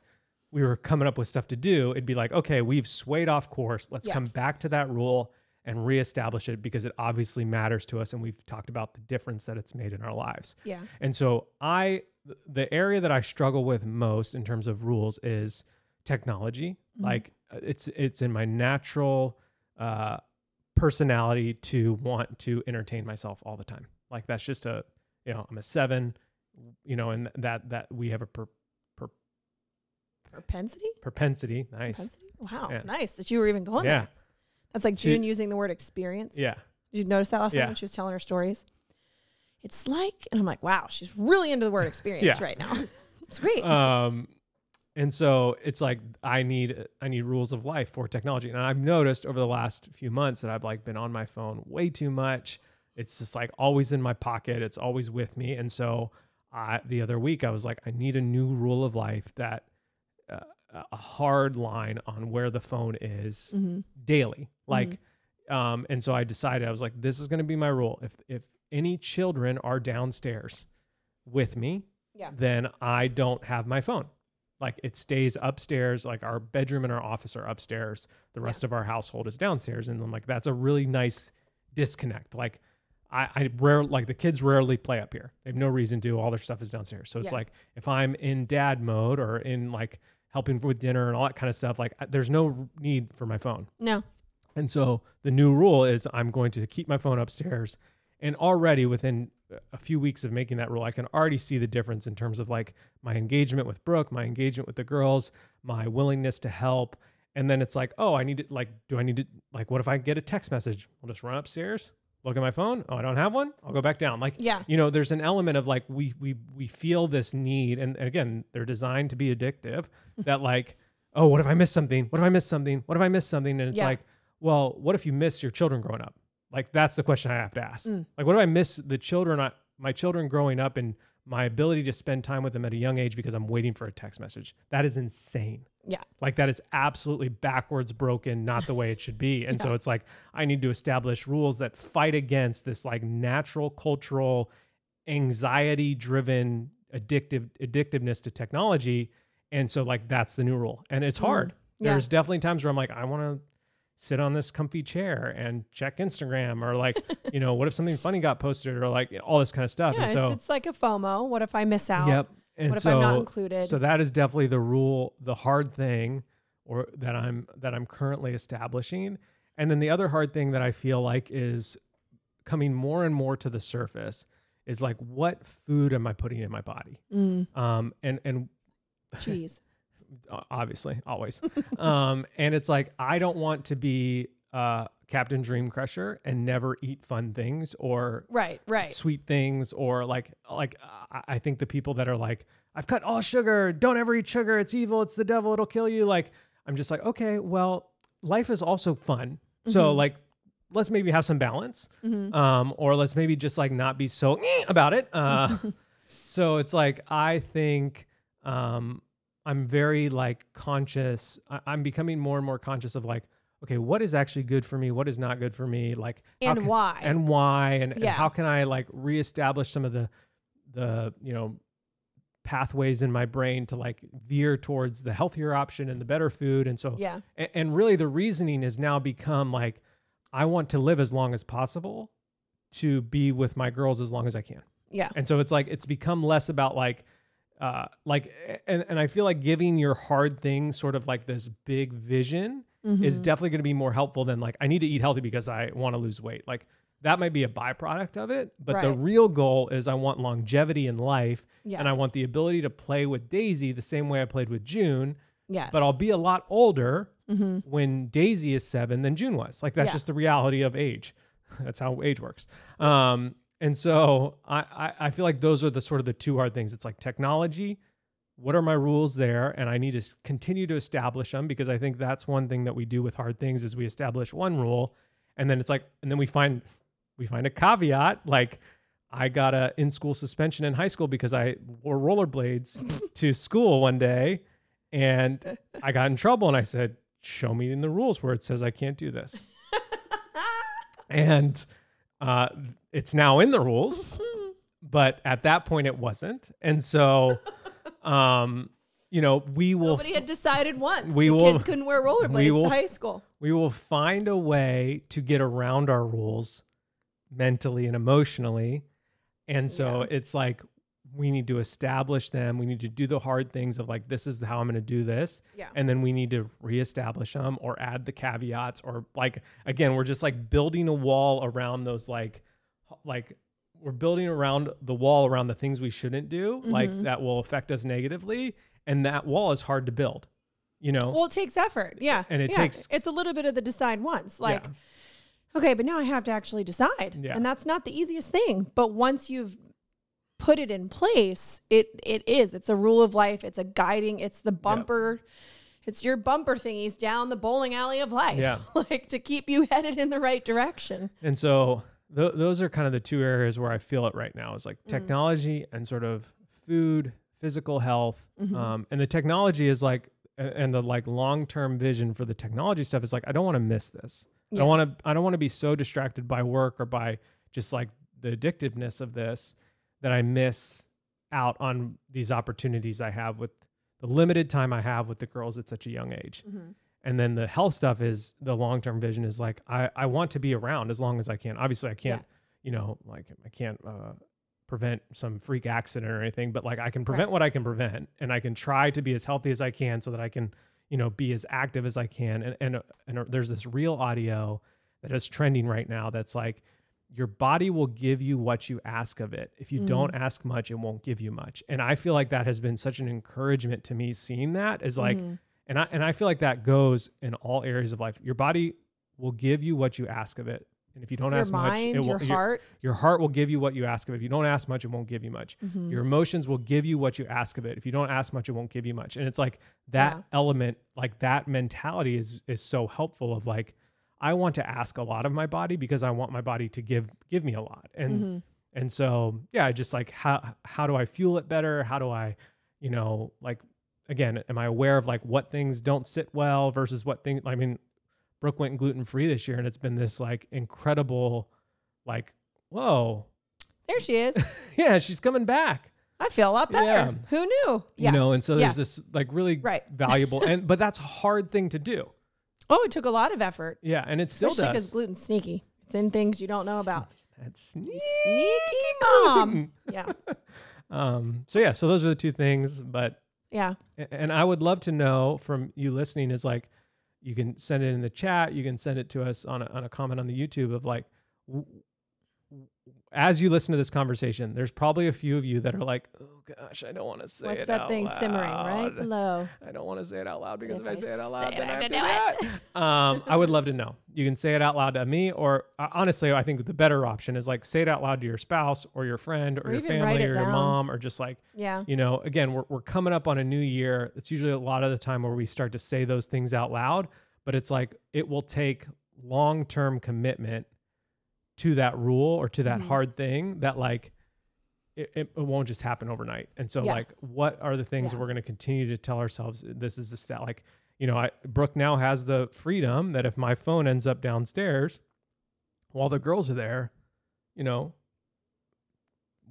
we were coming up with stuff to do, it'd be like, okay, we've swayed off course. Let's yeah. come back to that rule and reestablish it, because it obviously matters to us, and we've talked about the difference that it's made in our lives. Yeah. And so I the area that I struggle with most in terms of rules is technology. Mm-hmm. Like, it's it's in my natural uh, personality to want to entertain myself all the time. Like, that's just a, you know, I'm a seven, you know, and that, that we have a per, per, propensity, propensity. Nice. Propensity? Wow. Yeah. Nice that you were even going yeah. there. That's like June she, using the word experience. Yeah. Did you notice that last yeah. night when she was telling her stories? It's like, and I'm like, wow, she's really into the word experience yeah. right now. It's great. Um, and so it's like, I need, I need rules of life for technology. And I've noticed over the last few months that I've, like, been on my phone way too much. It's just, like, always in my pocket. It's always with me. And so I, the other week I was like, I need a new rule of life that uh, a hard line on where the phone is mm-hmm. daily. Like, mm-hmm. um, and so I decided, I was like, this is going to be my rule. If, if any children are downstairs with me, yeah. then I don't have my phone. Like, it stays upstairs. Like, our bedroom and our office are upstairs. The rest yeah. of our household is downstairs. And I'm like, that's a really nice disconnect. Like, I, I rare like the kids rarely play up here. They have no reason to. All their stuff is downstairs. So it's yeah. like, if I'm in dad mode or in, like, helping with dinner and all that kind of stuff, like, I, there's no need for my phone. No. And so the new rule is, I'm going to keep my phone upstairs. And already within a few weeks of making that rule, I can already see the difference in terms of, like, my engagement with Brooke, my engagement with the girls, my willingness to help. And then it's like, oh, I need to, like, do I need to, like, what if I get a text message? I'll just run upstairs. Look at my phone. Oh, I don't have one. I'll go back down. Like, yeah. you know, there's an element of, like, we, we, we feel this need. And, and again, they're designed to be addictive that, like, oh, what if I miss something? What if I miss something? What if I miss something? And it's yeah. like, well, what if you miss your children growing up? Like, that's the question I have to ask. Mm. Like, what if I miss the children, I, my children growing up and my ability to spend time with them at a young age because I'm waiting for a text message? That is insane. Yeah. Like, that is absolutely backwards broken, not the way it should be. And yeah. so it's like, I need to establish rules that fight against this, like, natural cultural anxiety driven addictive addictiveness to technology. And so, like, that's the new rule. And it's hard. Mm. Yeah. There's definitely times where I'm like, I want to sit on this comfy chair and check Instagram, or, like, you know, what if something funny got posted, or, like, all this kind of stuff. Yeah, and so it's, it's like a FOMO. What if I miss out? Yep. And what so, if I'm not included? So that is definitely the rule, the hard thing, or that I'm that I'm currently establishing. And then the other hard thing that I feel like is coming more and more to the surface is, like, what food am I putting in my body? Mm. Um, and and cheese, obviously, always. um, and it's like, I don't want to be uh, Captain Dreamcrusher and never eat fun things or right, right. sweet things or like, like uh, I think the people that are like, I've cut all sugar, don't ever eat sugar, it's evil, it's the devil, it'll kill you. Like, I'm just like, okay, well, life is also fun. So mm-hmm. like, let's maybe have some balance mm-hmm. um, or let's maybe just like not be so about it. Uh, so it's like, I think um, I'm very like conscious. I- I'm becoming more and more conscious of like, okay, what is actually good for me? What is not good for me? Like, and can, why, and why, and, yeah. and how can I like reestablish some of the, the, you know, pathways in my brain to like veer towards the healthier option and the better food. And so, yeah. and, and really the reasoning has now become like, I want to live as long as possible to be with my girls as long as I can. Yeah. And so it's like, it's become less about like, uh, like, and, and I feel like giving your hard thing sort of like this big vision mm-hmm. is definitely going to be more helpful than like, I need to eat healthy because I want to lose weight. Like that might be a byproduct of it, but right. the real goal is I want longevity in life yes. and I want the ability to play with Daisy the same way I played with June, yes. but I'll be a lot older mm-hmm. when Daisy is seven than June was. Like that's yeah. just the reality of age. That's how age works. Um, and so I, I, I feel like those are the sort of the two hard things. It's like technology, what are my rules there? And I need to continue to establish them because I think that's one thing that we do with hard things is we establish one rule and then it's like, and then we find, we find a caveat. Like I got a in-school suspension in high school because I wore rollerblades to school one day and I got in trouble and I said, show me in the rules where it says I can't do this. And uh, it's now in the rules, but at that point it wasn't. And so, um, you know, we will... Nobody had decided once. We the will, kids couldn't wear rollerblades will, to high school. We will find a way to get around our rules mentally and emotionally. And so yeah. it's like, we need to establish them. We need to do the hard things of like, this is how I'm going to do this. Yeah. And then we need to reestablish them or add the caveats or like, again, we're just like building a wall around those, like, like we're building around the wall around the things we shouldn't do, mm-hmm. like that will affect us negatively. And that wall is hard to build, you know? Well, it takes effort. Yeah. And it yeah. takes, it's a little bit of the decide once, like, yeah. okay, but now I have to actually decide. Yeah. And that's not the easiest thing. But once you've put it in place, it it is. It's a rule of life. It's a guiding. It's the bumper. Yep. It's your bumper thingies down the bowling alley of life, yeah. like to keep you headed in the right direction. And so th- those are kind of the two areas where I feel it right now is like technology mm. and sort of food, physical health. Mm-hmm. Um, and the technology is like, and the like long-term vision for the technology stuff is like, I don't want to miss this. Yeah. I want to, I don't want to be so distracted by work or by just like the addictiveness of this that I miss out on these opportunities I have with the limited time I have with the girls at such a young age. Mm-hmm. And then the health stuff is the long-term vision is like, I, I want to be around as long as I can. Obviously I can't, yeah. you know, like I can't uh, prevent some freak accident or anything, but like I can prevent right. what I can prevent and I can try to be as healthy as I can so that I can, you know, be as active as I can. And, and, uh, and uh, there's this real audio that is trending right now. That's like, your body will give you what you ask of it. If you mm-hmm. don't ask much, it won't give you much. And I feel like that has been such an encouragement to me seeing that is like, mm-hmm. and I, and I feel like that goes in all areas of life. Your body will give you what you ask of it. And if you don't your ask mind, much, it will, your, your heart, your heart will give you what you ask of it. If you don't ask much, it won't give you much. Mm-hmm. Your emotions will give you what you ask of it. If you don't ask much, it won't give you much. And it's like that yeah. element, like that mentality is, is so helpful of like, I want to ask a lot of my body because I want my body to give, give me a lot. And, mm-hmm. and so, yeah, I just like, how, how do I fuel it better? How do I, you know, like, again, am I aware of like what things don't sit well versus what things, I mean, Brooke went gluten-free this year and it's been this like incredible, like, whoa, there she is. yeah. She's coming back. I feel a lot better. Yeah. Who knew? Yeah. You know? And so there's yeah. this like really right. valuable and, but that's a hard thing to do. Oh, it took a lot of effort. Yeah, and it still Especially does. Because gluten's sneaky. It's in things you don't know about. That's sneaky, sneaky mom. yeah. Um. So yeah. So those are the two things. But yeah. And I would love to know from you listening is like, you can send it in the chat. You can send it to us on a, on a comment on the YouTube of like, w- as you listen to this conversation, there's probably a few of you that are like, oh gosh, I don't want to say What's it out loud. What's that thing simmering, right? Low. I don't want to say it out loud because if, if I, I say it out loud, it, then I have to do it. That. um, I would love to know. You can say it out loud to me, or uh, honestly, I think the better option is like say it out loud to your spouse or your friend or, or your family or down. your mom or just like, yeah. you know, again, we're we're coming up on a new year. It's usually a lot of the time where we start to say those things out loud, but it's like it will take long-term commitment to that rule or to that mm-hmm. hard thing that like it, it won't just happen overnight. And so yeah. like, what are the things yeah. that we're going to continue to tell ourselves? This is the stat, like, you know, I, Brooke now has the freedom that if my phone ends up downstairs while the girls are there, you know,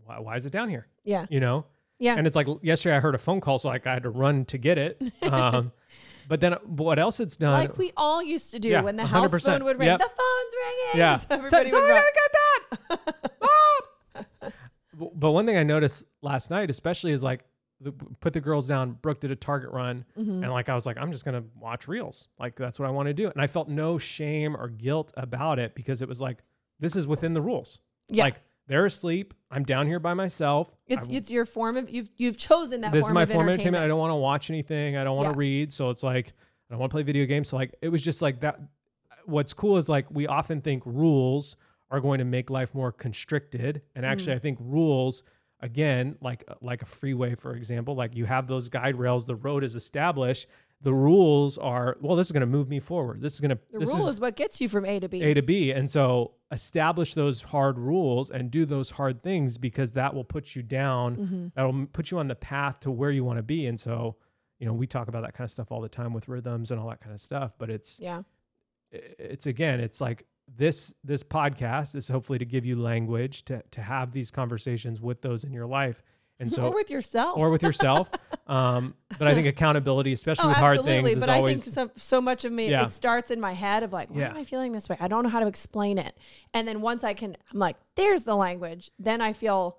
why, why is it down here? Yeah. You know? Yeah. And it's like, yesterday I heard a phone call, so like I had to run to get it. Um, But then what else it's done... Like we all used to do yeah, when the one hundred percent house phone would ring. Yep. The phone's ringing! Yeah. So everybody so, would run. Got that! Mom! But one thing I noticed last night, especially, is like, the, put the girls down, Brooke did a Target run, mm-hmm. and like I was like, I'm just going to watch Reels. Like, that's what I want to do. And I felt no shame or guilt about it because it was like, this is within the rules. Yeah. Like, they're asleep. I'm down here by myself. It's I, it's your form of, you've you've chosen that form of entertainment. This is my form of entertainment. I don't want to watch anything. I don't want to yeah. read. So it's like, I don't want to play video games. So like, it was just like that. What's cool is like, we often think rules are going to make life more constricted. And actually mm. I think rules, again, like, like a freeway, for example, like you have those guide rails, the road is established. The rules are, well, this is going to move me forward. This is going to... The this rule is, is what gets you from A to B. A to B. And so establish those hard rules and do those hard things because that will put you down. Mm-hmm. That'll put you on the path to where you want to be. And so, you know, we talk about that kind of stuff all the time with rhythms and all that kind of stuff. But it's, yeah, it's again, it's like this, this podcast is hopefully to give you language to, to have these conversations with those in your life. And so, or with yourself, or with yourself. Um, but I think accountability, especially oh, with hard things, is but always. But I think so, so much of me, yeah. it starts in my head of like, why yeah. am I feeling this way? I don't know how to explain it. And then once I can, I'm like, there's the language. Then I feel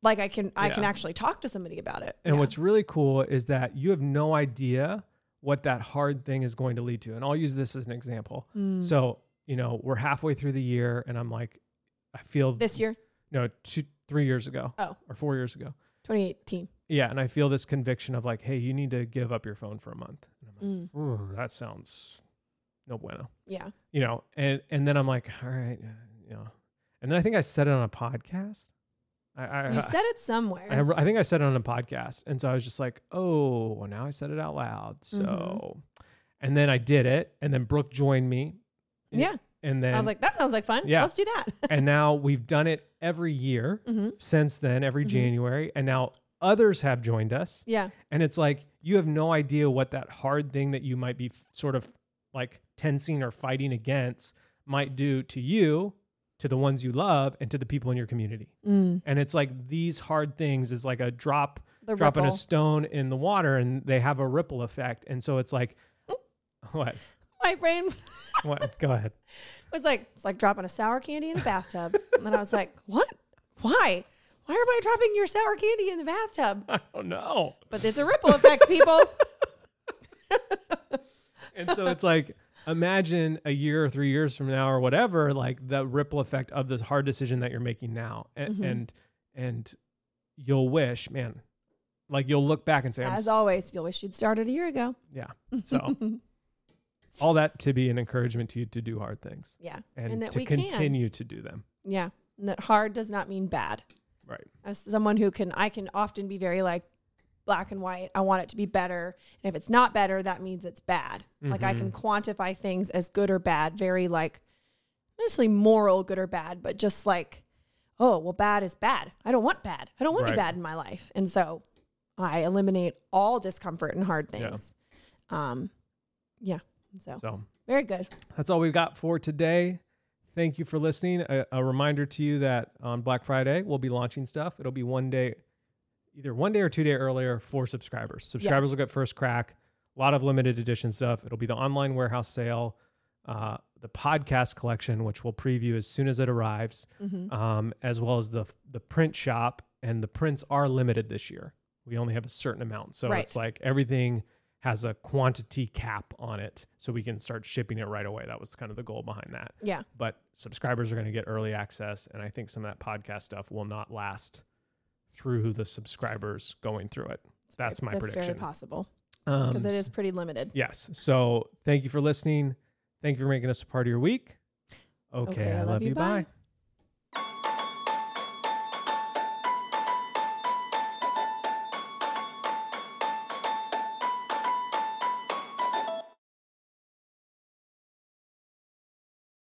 like I can, I yeah. can actually talk to somebody about it. And yeah. what's really cool is that you have no idea what that hard thing is going to lead to. And I'll use this as an example. Mm. So, you know, we're halfway through the year and I'm like, I feel this year. No, two, three years ago oh. or four years ago. twenty eighteen. Yeah. And I feel this conviction of like, hey, you need to give up your phone for a month. And I'm like, mm. that sounds no bueno. Yeah. You know, and, and then I'm like, all right. Yeah, you know, and then I think I said it on a podcast. I, I, you said it somewhere. I, I think I said it on a podcast. And so I was just like, oh, well, now I said it out loud. So, mm-hmm. and then I did it. And then Brooke joined me. And, yeah. And then I was like, that sounds like fun. Yeah. Let's do that. And now we've done it every year mm-hmm. since then, every mm-hmm. January. And now others have joined us. Yeah. And it's like, you have no idea what that hard thing that you might be f- sort of like tensing or fighting against might do to you, to the ones you love, and to the people in your community. Mm. And it's like these hard things is like a drop, the dropping ripple. A stone in the water, and they have a ripple effect. And so it's like, mm. what? My brain what? Go ahead. It was like, it's like dropping a sour candy in a bathtub. And then I was like, what? Why? Why am I dropping your sour candy in the bathtub? I don't know. But it's a ripple effect, people. And so it's like, imagine a year or three years from now or whatever, like the ripple effect of this hard decision that you're making now. And, mm-hmm. and, and you'll wish, man, like you'll look back and say, as I'm always, s- you'll wish you'd started a year ago. Yeah. So. All that to be an encouragement to you to do hard things. Yeah. And, and that to we continue can. to do them. Yeah. And that hard does not mean bad. Right. As someone who can, I can often be very like black and white. I want it to be better. And if it's not better, that means it's bad. Mm-hmm. Like I can quantify things as good or bad, very like, not necessarily moral good or bad, but just like, oh, well, bad is bad. I don't want bad. I don't want right. to be bad in my life. And so I eliminate all discomfort and hard things. Yeah. Um, yeah. So, so very good. That's all we've got for today. Thank you for listening. A, a reminder to you that on Black Friday, we'll be launching stuff. It'll be one day, either one day or two day earlier for subscribers. Subscribers yeah. will get first crack. A lot of limited edition stuff. It'll be the online warehouse sale, uh, the podcast collection, which we'll preview as soon as it arrives, mm-hmm. um, as well as the the print shop. And the prints are limited this year. We only have a certain amount. So right. it's like everything has a quantity cap on it so we can start shipping it right away. That was kind of the goal behind that. Yeah. But subscribers are going to get early access. And I think some of that podcast stuff will not last through the subscribers going through it. That's my that's prediction. That's very possible. Because um, it is pretty limited. Yes. So thank you for listening. Thank you for making us a part of your week. Okay. okay I, I love, love you. Bye. Bye.